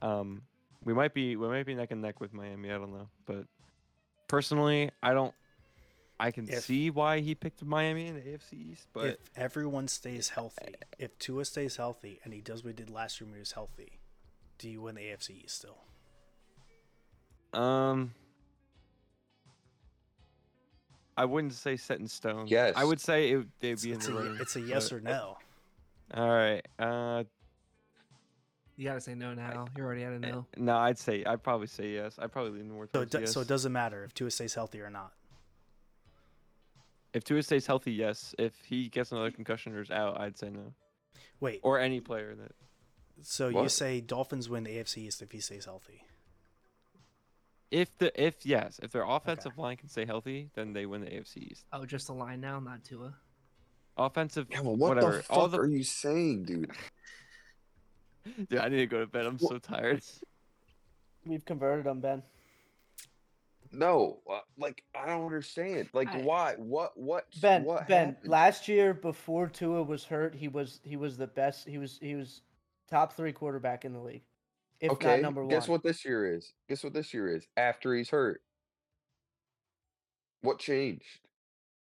um, we might be we might be neck and neck with Miami. I don't know, but personally, I don't. I can if, see why he picked Miami in the A F C East, but if everyone stays healthy, if Tua stays healthy, and he does what he did last year when he was healthy, do you win the A F C East still? Um. I wouldn't say set in stone. Yes. I would say it, they'd it's, be in the room. It's a yes but, or no. All right. Uh, you got to say no now. You're already at a no. No, I'd say, I'd probably say yes. I'd probably lean more towards so yes. So it doesn't matter if Tua stays healthy or not. If Tua stays healthy, yes. If he gets another concussion or is out, I'd say no. Wait. Or any player that. So what? You say Dolphins win the A F C East if he stays healthy. If the if yes, if their offensive okay. line can stay healthy, then they win the A F C East. Oh, just the line now, not Tua. Offensive, yeah, well, what whatever. The fuck All the... are you saying, dude? Dude, I need to go to bed. I'm well, so tired. We've converted on Ben. No, uh, like I don't understand. Like I... why? What? What? Ben. What Ben. Happened? Last year, before Tua was hurt, he was he was the best. He was he was top three quarterback in the league. If okay, not number one. Guess what this year is? Guess what this year is? After he's hurt. What changed?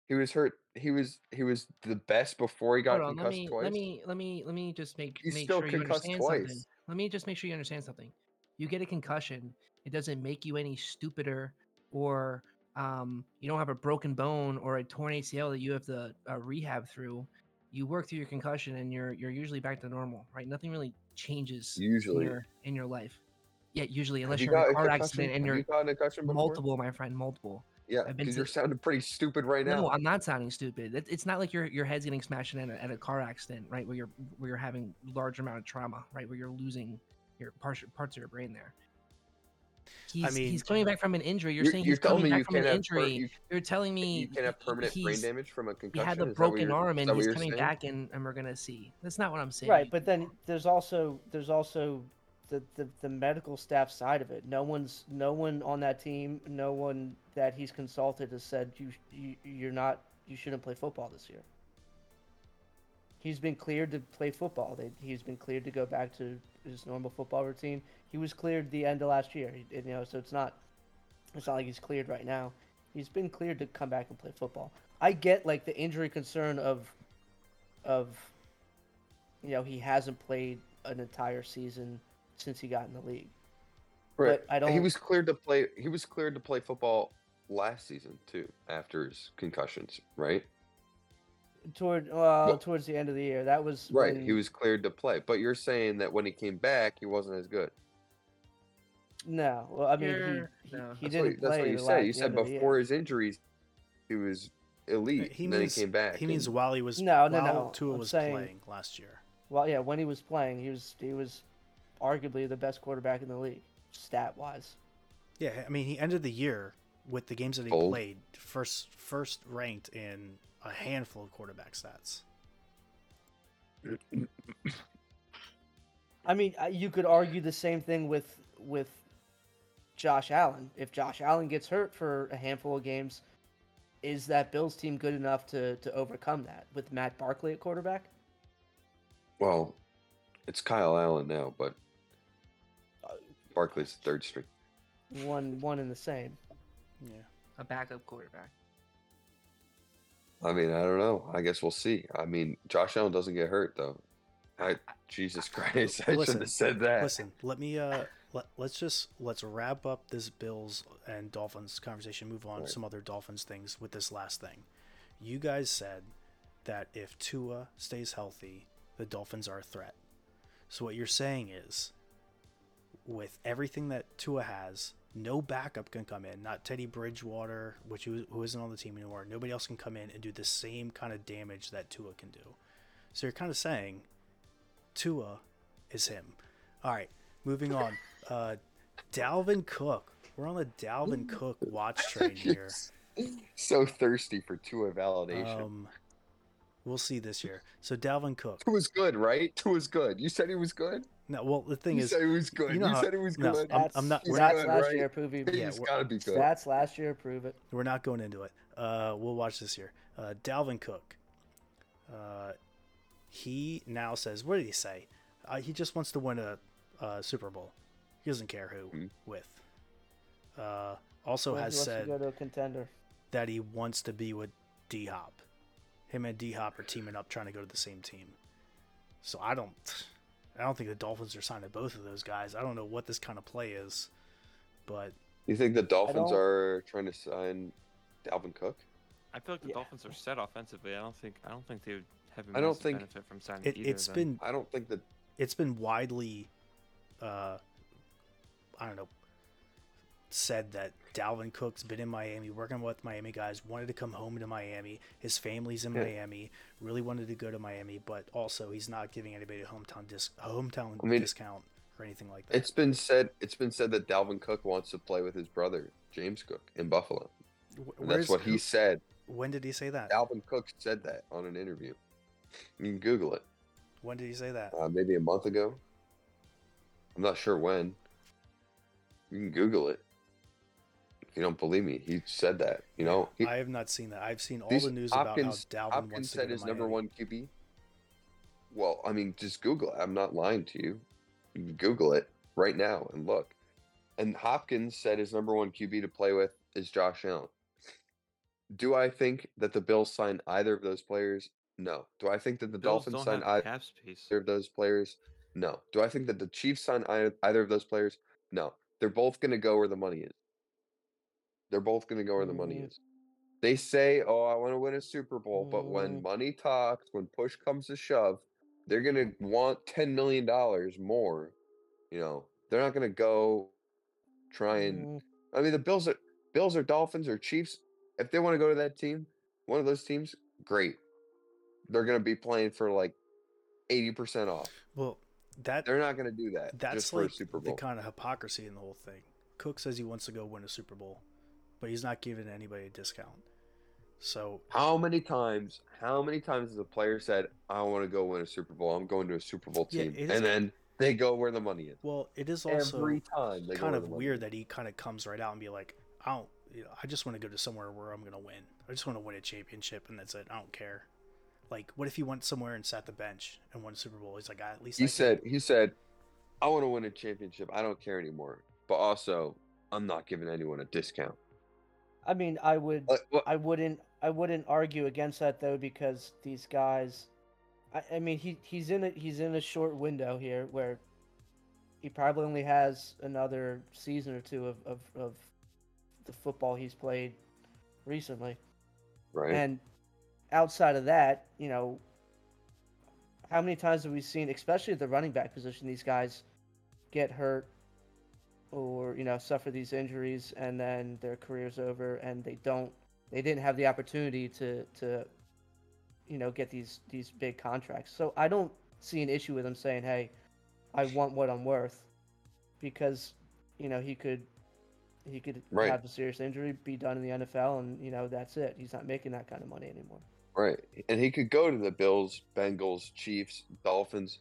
He was hurt. He was he was the best before he got Hold concussed on, let me, twice. Let me let me let me just make, make still sure you understand twice. something. Let me just make sure you understand something. You get a concussion, it doesn't make you any stupider or Um, you don't have a broken bone or a torn A C L that you have to uh, rehab through. You work through your concussion and you're you're usually back to normal, right? Nothing really changes usually in your, in your life. Yeah, usually, unless you you're in a car concussion? accident and you're you multiple, my friend, multiple. Yeah, because you're sounding pretty stupid right now. No, I'm not sounding stupid. It, it's not like your your head's getting smashed in at a car accident, right? Where you're where you're having large amount of trauma, right? Where you're losing your parts parts of your brain there. He's, I mean, he's coming back from an injury. You're, you're saying he's coming back from an injury. Per, you, you're telling me you can have permanent brain damage from a concussion. He had a broken arm and he's coming saying? back, and, and we're gonna see. That's not what I'm saying. Right, but then there's also there's also the, the, the medical staff side of it. No one's no one on that team, no one that he's consulted has said you, you you're not you shouldn't play football this year. He's been cleared to play football. They, he's been cleared to go back to his normal football routine. He was cleared the end of last year, you know, so it's not it's not like he's cleared right now. He's been cleared to come back and play football. I get like the injury concern of of you know, he hasn't played an entire season since he got in the league. Right. But I don't He was cleared to play he was cleared to play football last season too, after his concussions, right? Toward well, well, towards the end of the year, that was right. When... He was cleared to play, but you're saying that when he came back, he wasn't as good. No, well, I mean, yeah. he, he, no. he didn't. What, play that's what you said. You said before his injuries, he was elite. He and means, then he came back. He and... means while he was no, no, no. Tua I'm was saying, playing last year. Well, yeah, when he was playing, he was he was arguably the best quarterback in the league, stat wise. Yeah, I mean, he ended the year with the games that he Old. played first first ranked in a handful of quarterback stats. I mean, you could argue the same thing with with Josh Allen. If Josh Allen gets hurt for a handful of games, is that Bills team good enough to to overcome that with Matt Barkley at quarterback? Well, it's Kyle Allen now, but Barkley's third string. One one and the same. Yeah, a backup quarterback. I mean, I don't know. I guess we'll see. I mean, Josh Allen doesn't get hurt though. I Jesus Christ, I listen, should have said that. Listen, let me uh let, let's just let's wrap up this Bills and Dolphins conversation, move on right. to some other Dolphins things with this last thing. You guys said that if Tua stays healthy, the Dolphins are a threat. So what you're saying is with everything that Tua has, no backup can come in, not Teddy Bridgewater, which who isn't on the team anymore. Nobody else can come in and do the same kind of damage that Tua can do. So you're kind of saying Tua is him. All right, moving on. Uh, Dalvin Cook. We're on the Dalvin Cook watch train here. So thirsty for Tua validation. Um, we'll see this year. So Dalvin Cook. Tua was good, right? Tua was good. You said he was good? No, well, the thing you is, said it was good. You, know you how, said it was no, good. I'm, I'm not. We're not good, last right? year proving. Yeah, it's gotta be good. That's last year. Prove it. We're not going into it. Uh, we'll watch this year. Uh, Dalvin Cook. Uh, he now says, "What did he say? Uh, he just wants to win a, a Super Bowl. He doesn't care who mm-hmm. with." Uh, also well, has said to go to a contender. That he wants to be with D Hop. Him and D Hop are teaming up, trying to go to the same team. So I don't. I don't think the Dolphins are signing both of those guys. I don't know what this kind of play is, but... You think the Dolphins are trying to sign Dalvin Cook? I feel like the yeah. Dolphins are set offensively. I don't think I don't think they would have a massive think... benefit from signing it, either it's of them. Been, I don't think that... It's been widely, uh, I don't know, said that Dalvin Cook's been in Miami, working with Miami guys, wanted to come home to Miami. His family's in yeah. Miami, really wanted to go to Miami, but also he's not giving anybody a hometown dis- a hometown I mean, discount or anything like that. It's been said it's been said that Dalvin Cook wants to play with his brother, James Cook, in Buffalo. And that's what he said. When did he say that? Dalvin Cook said that on an interview. You can Google it. When did he say that? Uh, maybe a month ago. I'm not sure when. You can Google it. You don't believe me? He said that. You know, he, I have not seen that. I've seen all these, the news Hopkins, about how Dalvin wants to said his number one Q B. Well, I mean, just Google it. I'm not lying to you. You can Google it right now and look. And Hopkins said his number one Q B to play with is Josh Allen. Do I think that the Bills signed either of those players? No. Do I think that the Bills Dolphins signed either of those players? No. Do I think that the Chiefs signed either of those players? No. They're both going to go where the money is. They're both going to go where the money is. They say, oh, I want to win a Super Bowl. But when money talks, when push comes to shove, they're going to want ten million dollars more. You know, they're not going to go try and – I mean, the Bills are, Bills or Dolphins or Chiefs, if they want to go to that team, one of those teams, great. They're going to be playing for like eighty percent off. Well, that – they're not going to do that. That's just for like a Super Bowl. The kind of hypocrisy in the whole thing. Cook says he wants to go win a Super Bowl, but he's not giving anybody a discount. So how many times, how many times has a player said, I want to go win a Super Bowl, I'm going to a Super Bowl team, yeah, and then they go where the money is? Well, it is also every time kind of weird that he kind of comes right out and be like, I don't, you know, I just want to go to somewhere where I'm going to win. I just want to win a championship, and that's it. I don't care. Like, what if he went somewhere and sat the bench and won a Super Bowl? He's like, I, at least he I said, can. he said, I want to win a championship. I don't care anymore. But also, I'm not giving anyone a discount. I mean, I would, uh, I wouldn't, I wouldn't argue against that though, because these guys, I, I mean, he he's in a, he's in a short window here where he probably only has another season or two of, of, of the football he's played recently. Right. And outside of that, you know, how many times have we seen, especially at the running back position, these guys get hurt or, you know, suffer these injuries and then their career's over and they don't, they didn't have the opportunity to, to, you know, get these, these big contracts. So I don't see an issue with him saying, hey, I want what I'm worth, because, you know, he could, he could right. have a serious injury, be done in the N F L, and, you know, that's it. He's not making that kind of money anymore. Right. And he could go to the Bills, Bengals, Chiefs, Dolphins,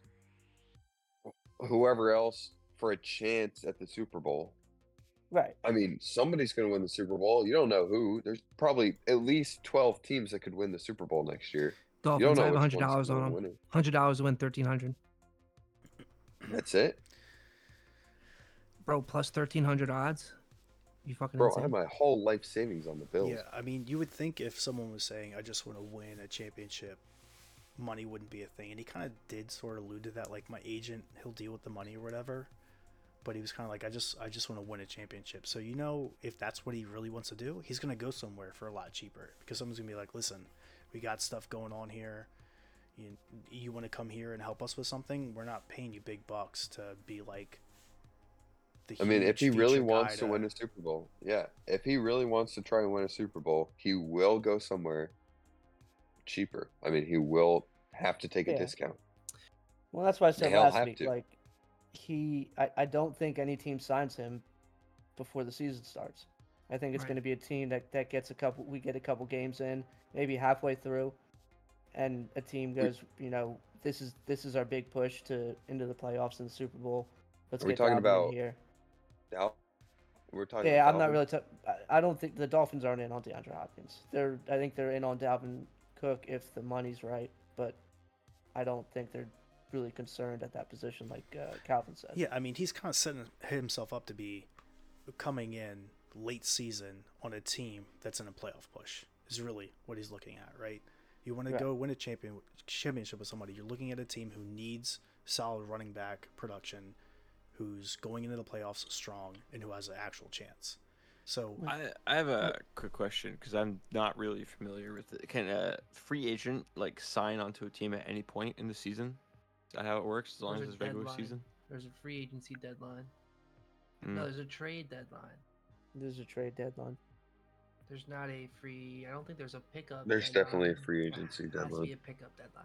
whoever else, for a chance at the Super Bowl. Right. I mean, somebody's going to win the Super Bowl. You don't know who. There's probably at least twelve teams that could win the Super Bowl next year. Dolphins, I have one hundred dollars on them. one hundred dollars to win thirteen hundred dollars. That's it? Bro, plus thirteen hundred odds? You fucking Bro, insane. I have my whole life savings on the Bills. Yeah, I mean, you would think if someone was saying, I just want to win a championship, money wouldn't be a thing. And he kind of did sort of allude to that. Like, my agent, he'll deal with the money or whatever. But he was kind of like, I just I just want to win a championship. So, you know, if that's what he really wants to do, he's going to go somewhere for a lot cheaper, because someone's going to be like, listen, we got stuff going on here. You, you want to come here and help us with something? We're not paying you big bucks to be like the I mean, if he really wants to, to win a Super Bowl, yeah. If he really wants to try and win a Super Bowl, he will go somewhere cheaper. I mean, he will have to take yeah. a discount. Well, that's why I said They'll last week, to. like, He, I, I don't think any team signs him before the season starts. I think it's right. going to be a team that, that gets a couple. We get a couple games in, maybe halfway through, and a team goes, you know, this is this is our big push to into the playoffs and the Super Bowl. Let's Are get we talking about here. Dal- We're talking. Yeah, about I'm Dalvin. not really. Ta- I don't think the Dolphins aren't in on DeAndre Hopkins. They're. I think they're in on Dalvin Cook if the money's right, but I don't think they're really concerned at that position, like uh, Calvin said. Yeah, I mean, he's kind of setting himself up to be coming in late season on a team that's in a playoff push is really what he's looking at, right? You want to right. go win a champion, championship with somebody. You're looking at a team who needs solid running back production, who's going into the playoffs strong, and who has an actual chance. So I, I have a quick question, because I'm not really familiar with it. Can a free agent like sign onto a team at any point in the season? Is that how it works? As long there's as it's regular season? There's a free agency deadline. Mm. No, there's a trade deadline. There's a trade deadline. There's not a free... I don't think there's a pickup There's deadline. definitely a free agency deadline. There has to be a pickup deadline.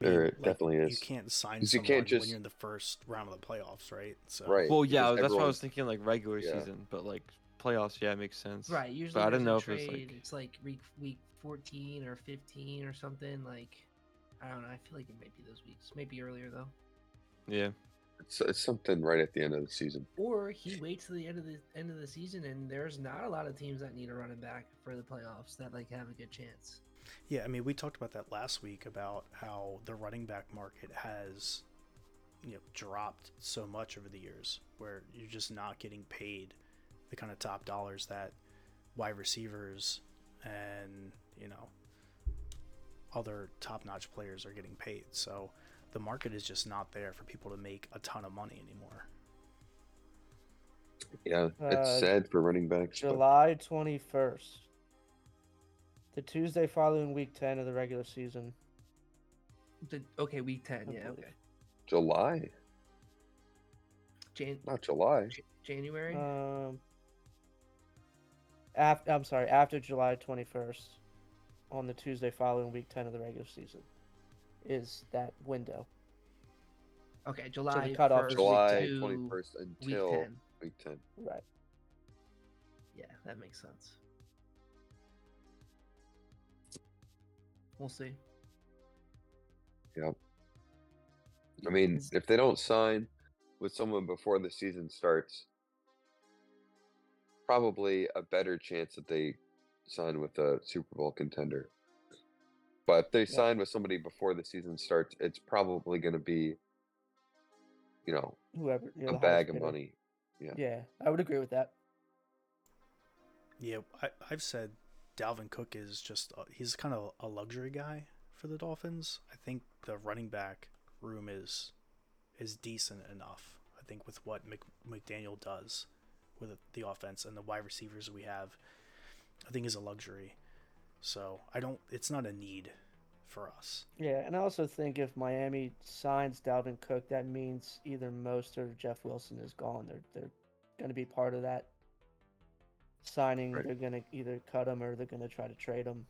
There like, definitely is. You can't sign someone you can't just... when you're in the first round of the playoffs, right? So... Right. Well, yeah, because that's everyone... what I was thinking, like regular yeah. season, but like playoffs, yeah, it makes sense. Right, usually but I don't know trade, if it's like... It's like week, week fourteen or fifteen or something, like... I don't know. I feel like it might be those weeks. Maybe earlier, though. Yeah. It's, it's something right at the end of the season. Or he waits to the end of the end of the season, and there's not a lot of teams that need a running back for the playoffs that like have a good chance. Yeah, I mean, we talked about that last week about how the running back market has, you know, dropped so much over the years, where you're just not getting paid the kind of top dollars that wide receivers and, you know, other top-notch players are getting paid. So the market is just not there for people to make a ton of money anymore. Yeah, it's uh, sad for running backs. July twenty-first. The Tuesday following week ten of the regular season. The, okay, week ten, I yeah, believe. Okay. July? Jan- Not July. J- January? Um, after, I'm sorry, after July twenty-first, on the Tuesday following week ten of the regular season, is that window. Okay, July so first, July twenty-first until week ten. week ten. Right. Yeah, that makes sense. We'll see. Yep. I mean, if they don't sign with someone before the season starts, probably a better chance that they sign with a Super Bowl contender. But if they yeah. sign with somebody before the season starts, it's probably going to be, you know, whoever a bag of money. Yeah. yeah, I would agree with that. Yeah, I, I've said Dalvin Cook is just, uh, he's kind of a luxury guy for the Dolphins. I think the running back room is is decent enough, I think, with what Mc, McDaniel does with the offense and the wide receivers we have, I think is a luxury. So I don't, it's not a need for us. Yeah, and I also think if Miami signs Dalvin Cook, that means either Most or Jeff Wilson is gone. They're they're going to be part of that signing. Right. They're going to either cut him or they're going to try to trade him.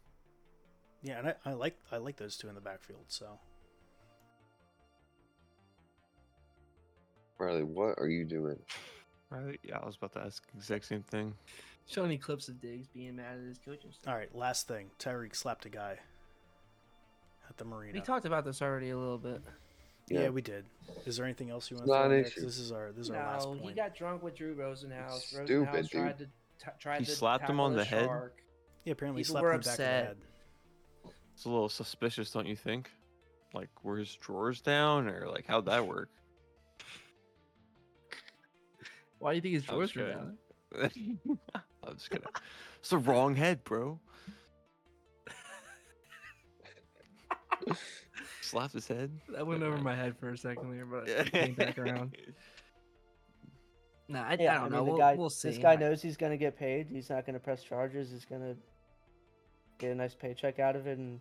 Yeah, and I, I like I like those two in the backfield. So, Riley, what are you doing? Riley, yeah, I was about to ask the exact same thing. Showing any clips of Diggs being mad at his coaching staff. All right, last thing, Tyreek slapped a guy at the marina. We talked about this already a little bit. Yeah, yeah we did. Is there anything else you want not to say? Issue. This is our this is no, our last point. No, he got drunk with Drew Rosenhaus. Stupid, Rosenhaus dude. Tried to t- tried he to slapped him on the, the head. Shark. Yeah, apparently People he slapped him upset. back in the head. It's a little suspicious, don't you think? Like, were his drawers down, or like how'd that work? Why do you think his drawers were down? I'm just kidding. It's the wrong head, bro. Slapped his head. That went over my head for a second here, but it came back around. Nah, I, yeah, I don't I mean, know. We'll, guy, we'll see. This guy knows he's going to get paid. He's not going to press charges. He's going to get a nice paycheck out of it, and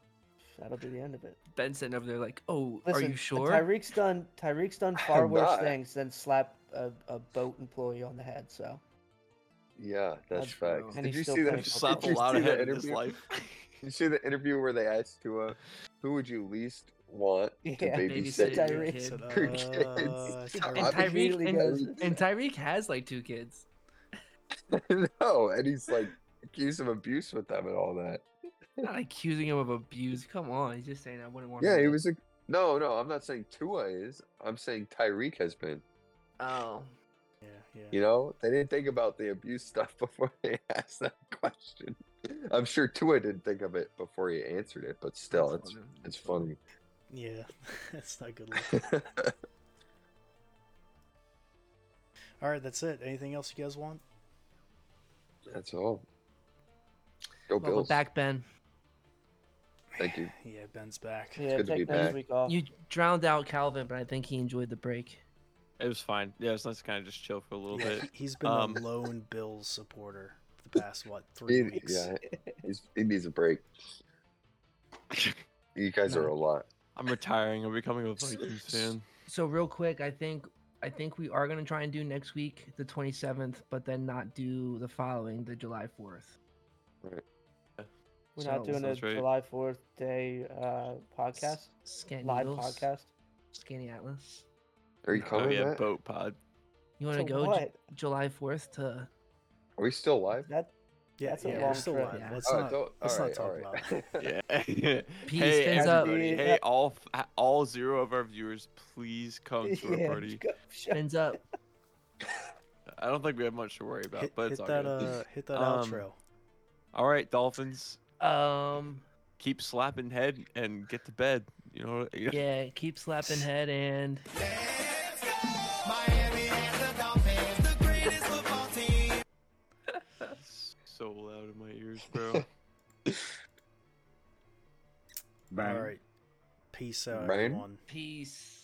that'll be the end of it. Ben's sitting over there like, oh, Listen, are you sure? Tyreek's done, Tyreek's done far worse not. things than slap a, a boat employee on the head, so. Yeah, that's facts. Right. Did you see that? Slapped a lot of head in his life. You see the interview where they asked Tua, who would you least want yeah, to babysit, babysit your kids? Her kids. Uh, and Tyreek and, and Tyreek has like two kids. No, and he's like accused of abuse with them and all that. I'm not accusing him of abuse. Come on, he's just saying I wouldn't want. Yeah, to he was. A, no, no, I'm not saying Tua is. I'm saying Tyreek has been. Oh. Yeah, yeah. You know, they didn't think about the abuse stuff before they asked that question. I'm sure Tua didn't think of it before he answered it, but still, that's it's funny. it's funny. Yeah, that's not good luck. All right, that's it. Anything else you guys want? That's all. Go Bills. Welcome back, Ben. Thank you. Yeah, Ben's back. Yeah, it's good to be back. Week off. You drowned out Calvin, but I think he enjoyed the break. It was fine. Yeah, it was nice to kind of just chill for a little yeah, bit. He's been um, a lone Bills supporter. Past what three he, weeks? Yeah, he's, he needs a break. You guys no. are a lot. I'm retiring. I'm becoming a Vikings fan. So real quick, I think I think we are gonna try and do next week the twenty-seventh, but then not do the following, the July fourth. Right. We're so, not doing a right. July fourth day uh, podcast, Scan live Eagles. podcast. Scanny Atlas. Are you coming? Oh, yeah, boat pod. You want to go J- July fourth to? Are we still live? That, yeah, that's a yeah, long still trip. Live. Yeah. Let's all not, right, let's all not right, talk right. about it. Peace, hey, everybody. Up. Hey, all, all zero of our viewers, please come to yeah, our party. Fins up. I don't think we have much to worry about, hit, but it's hit all that, good. Uh, hit that um, outro. All right, Dolphins. Um, keep slapping head and get to bed. You know. You know? Yeah, keep slapping head and. Let's go, Miami and the Dolphins. So loud in my ears, bro. Bye. All right. Peace out, Ryan? Everyone. Peace.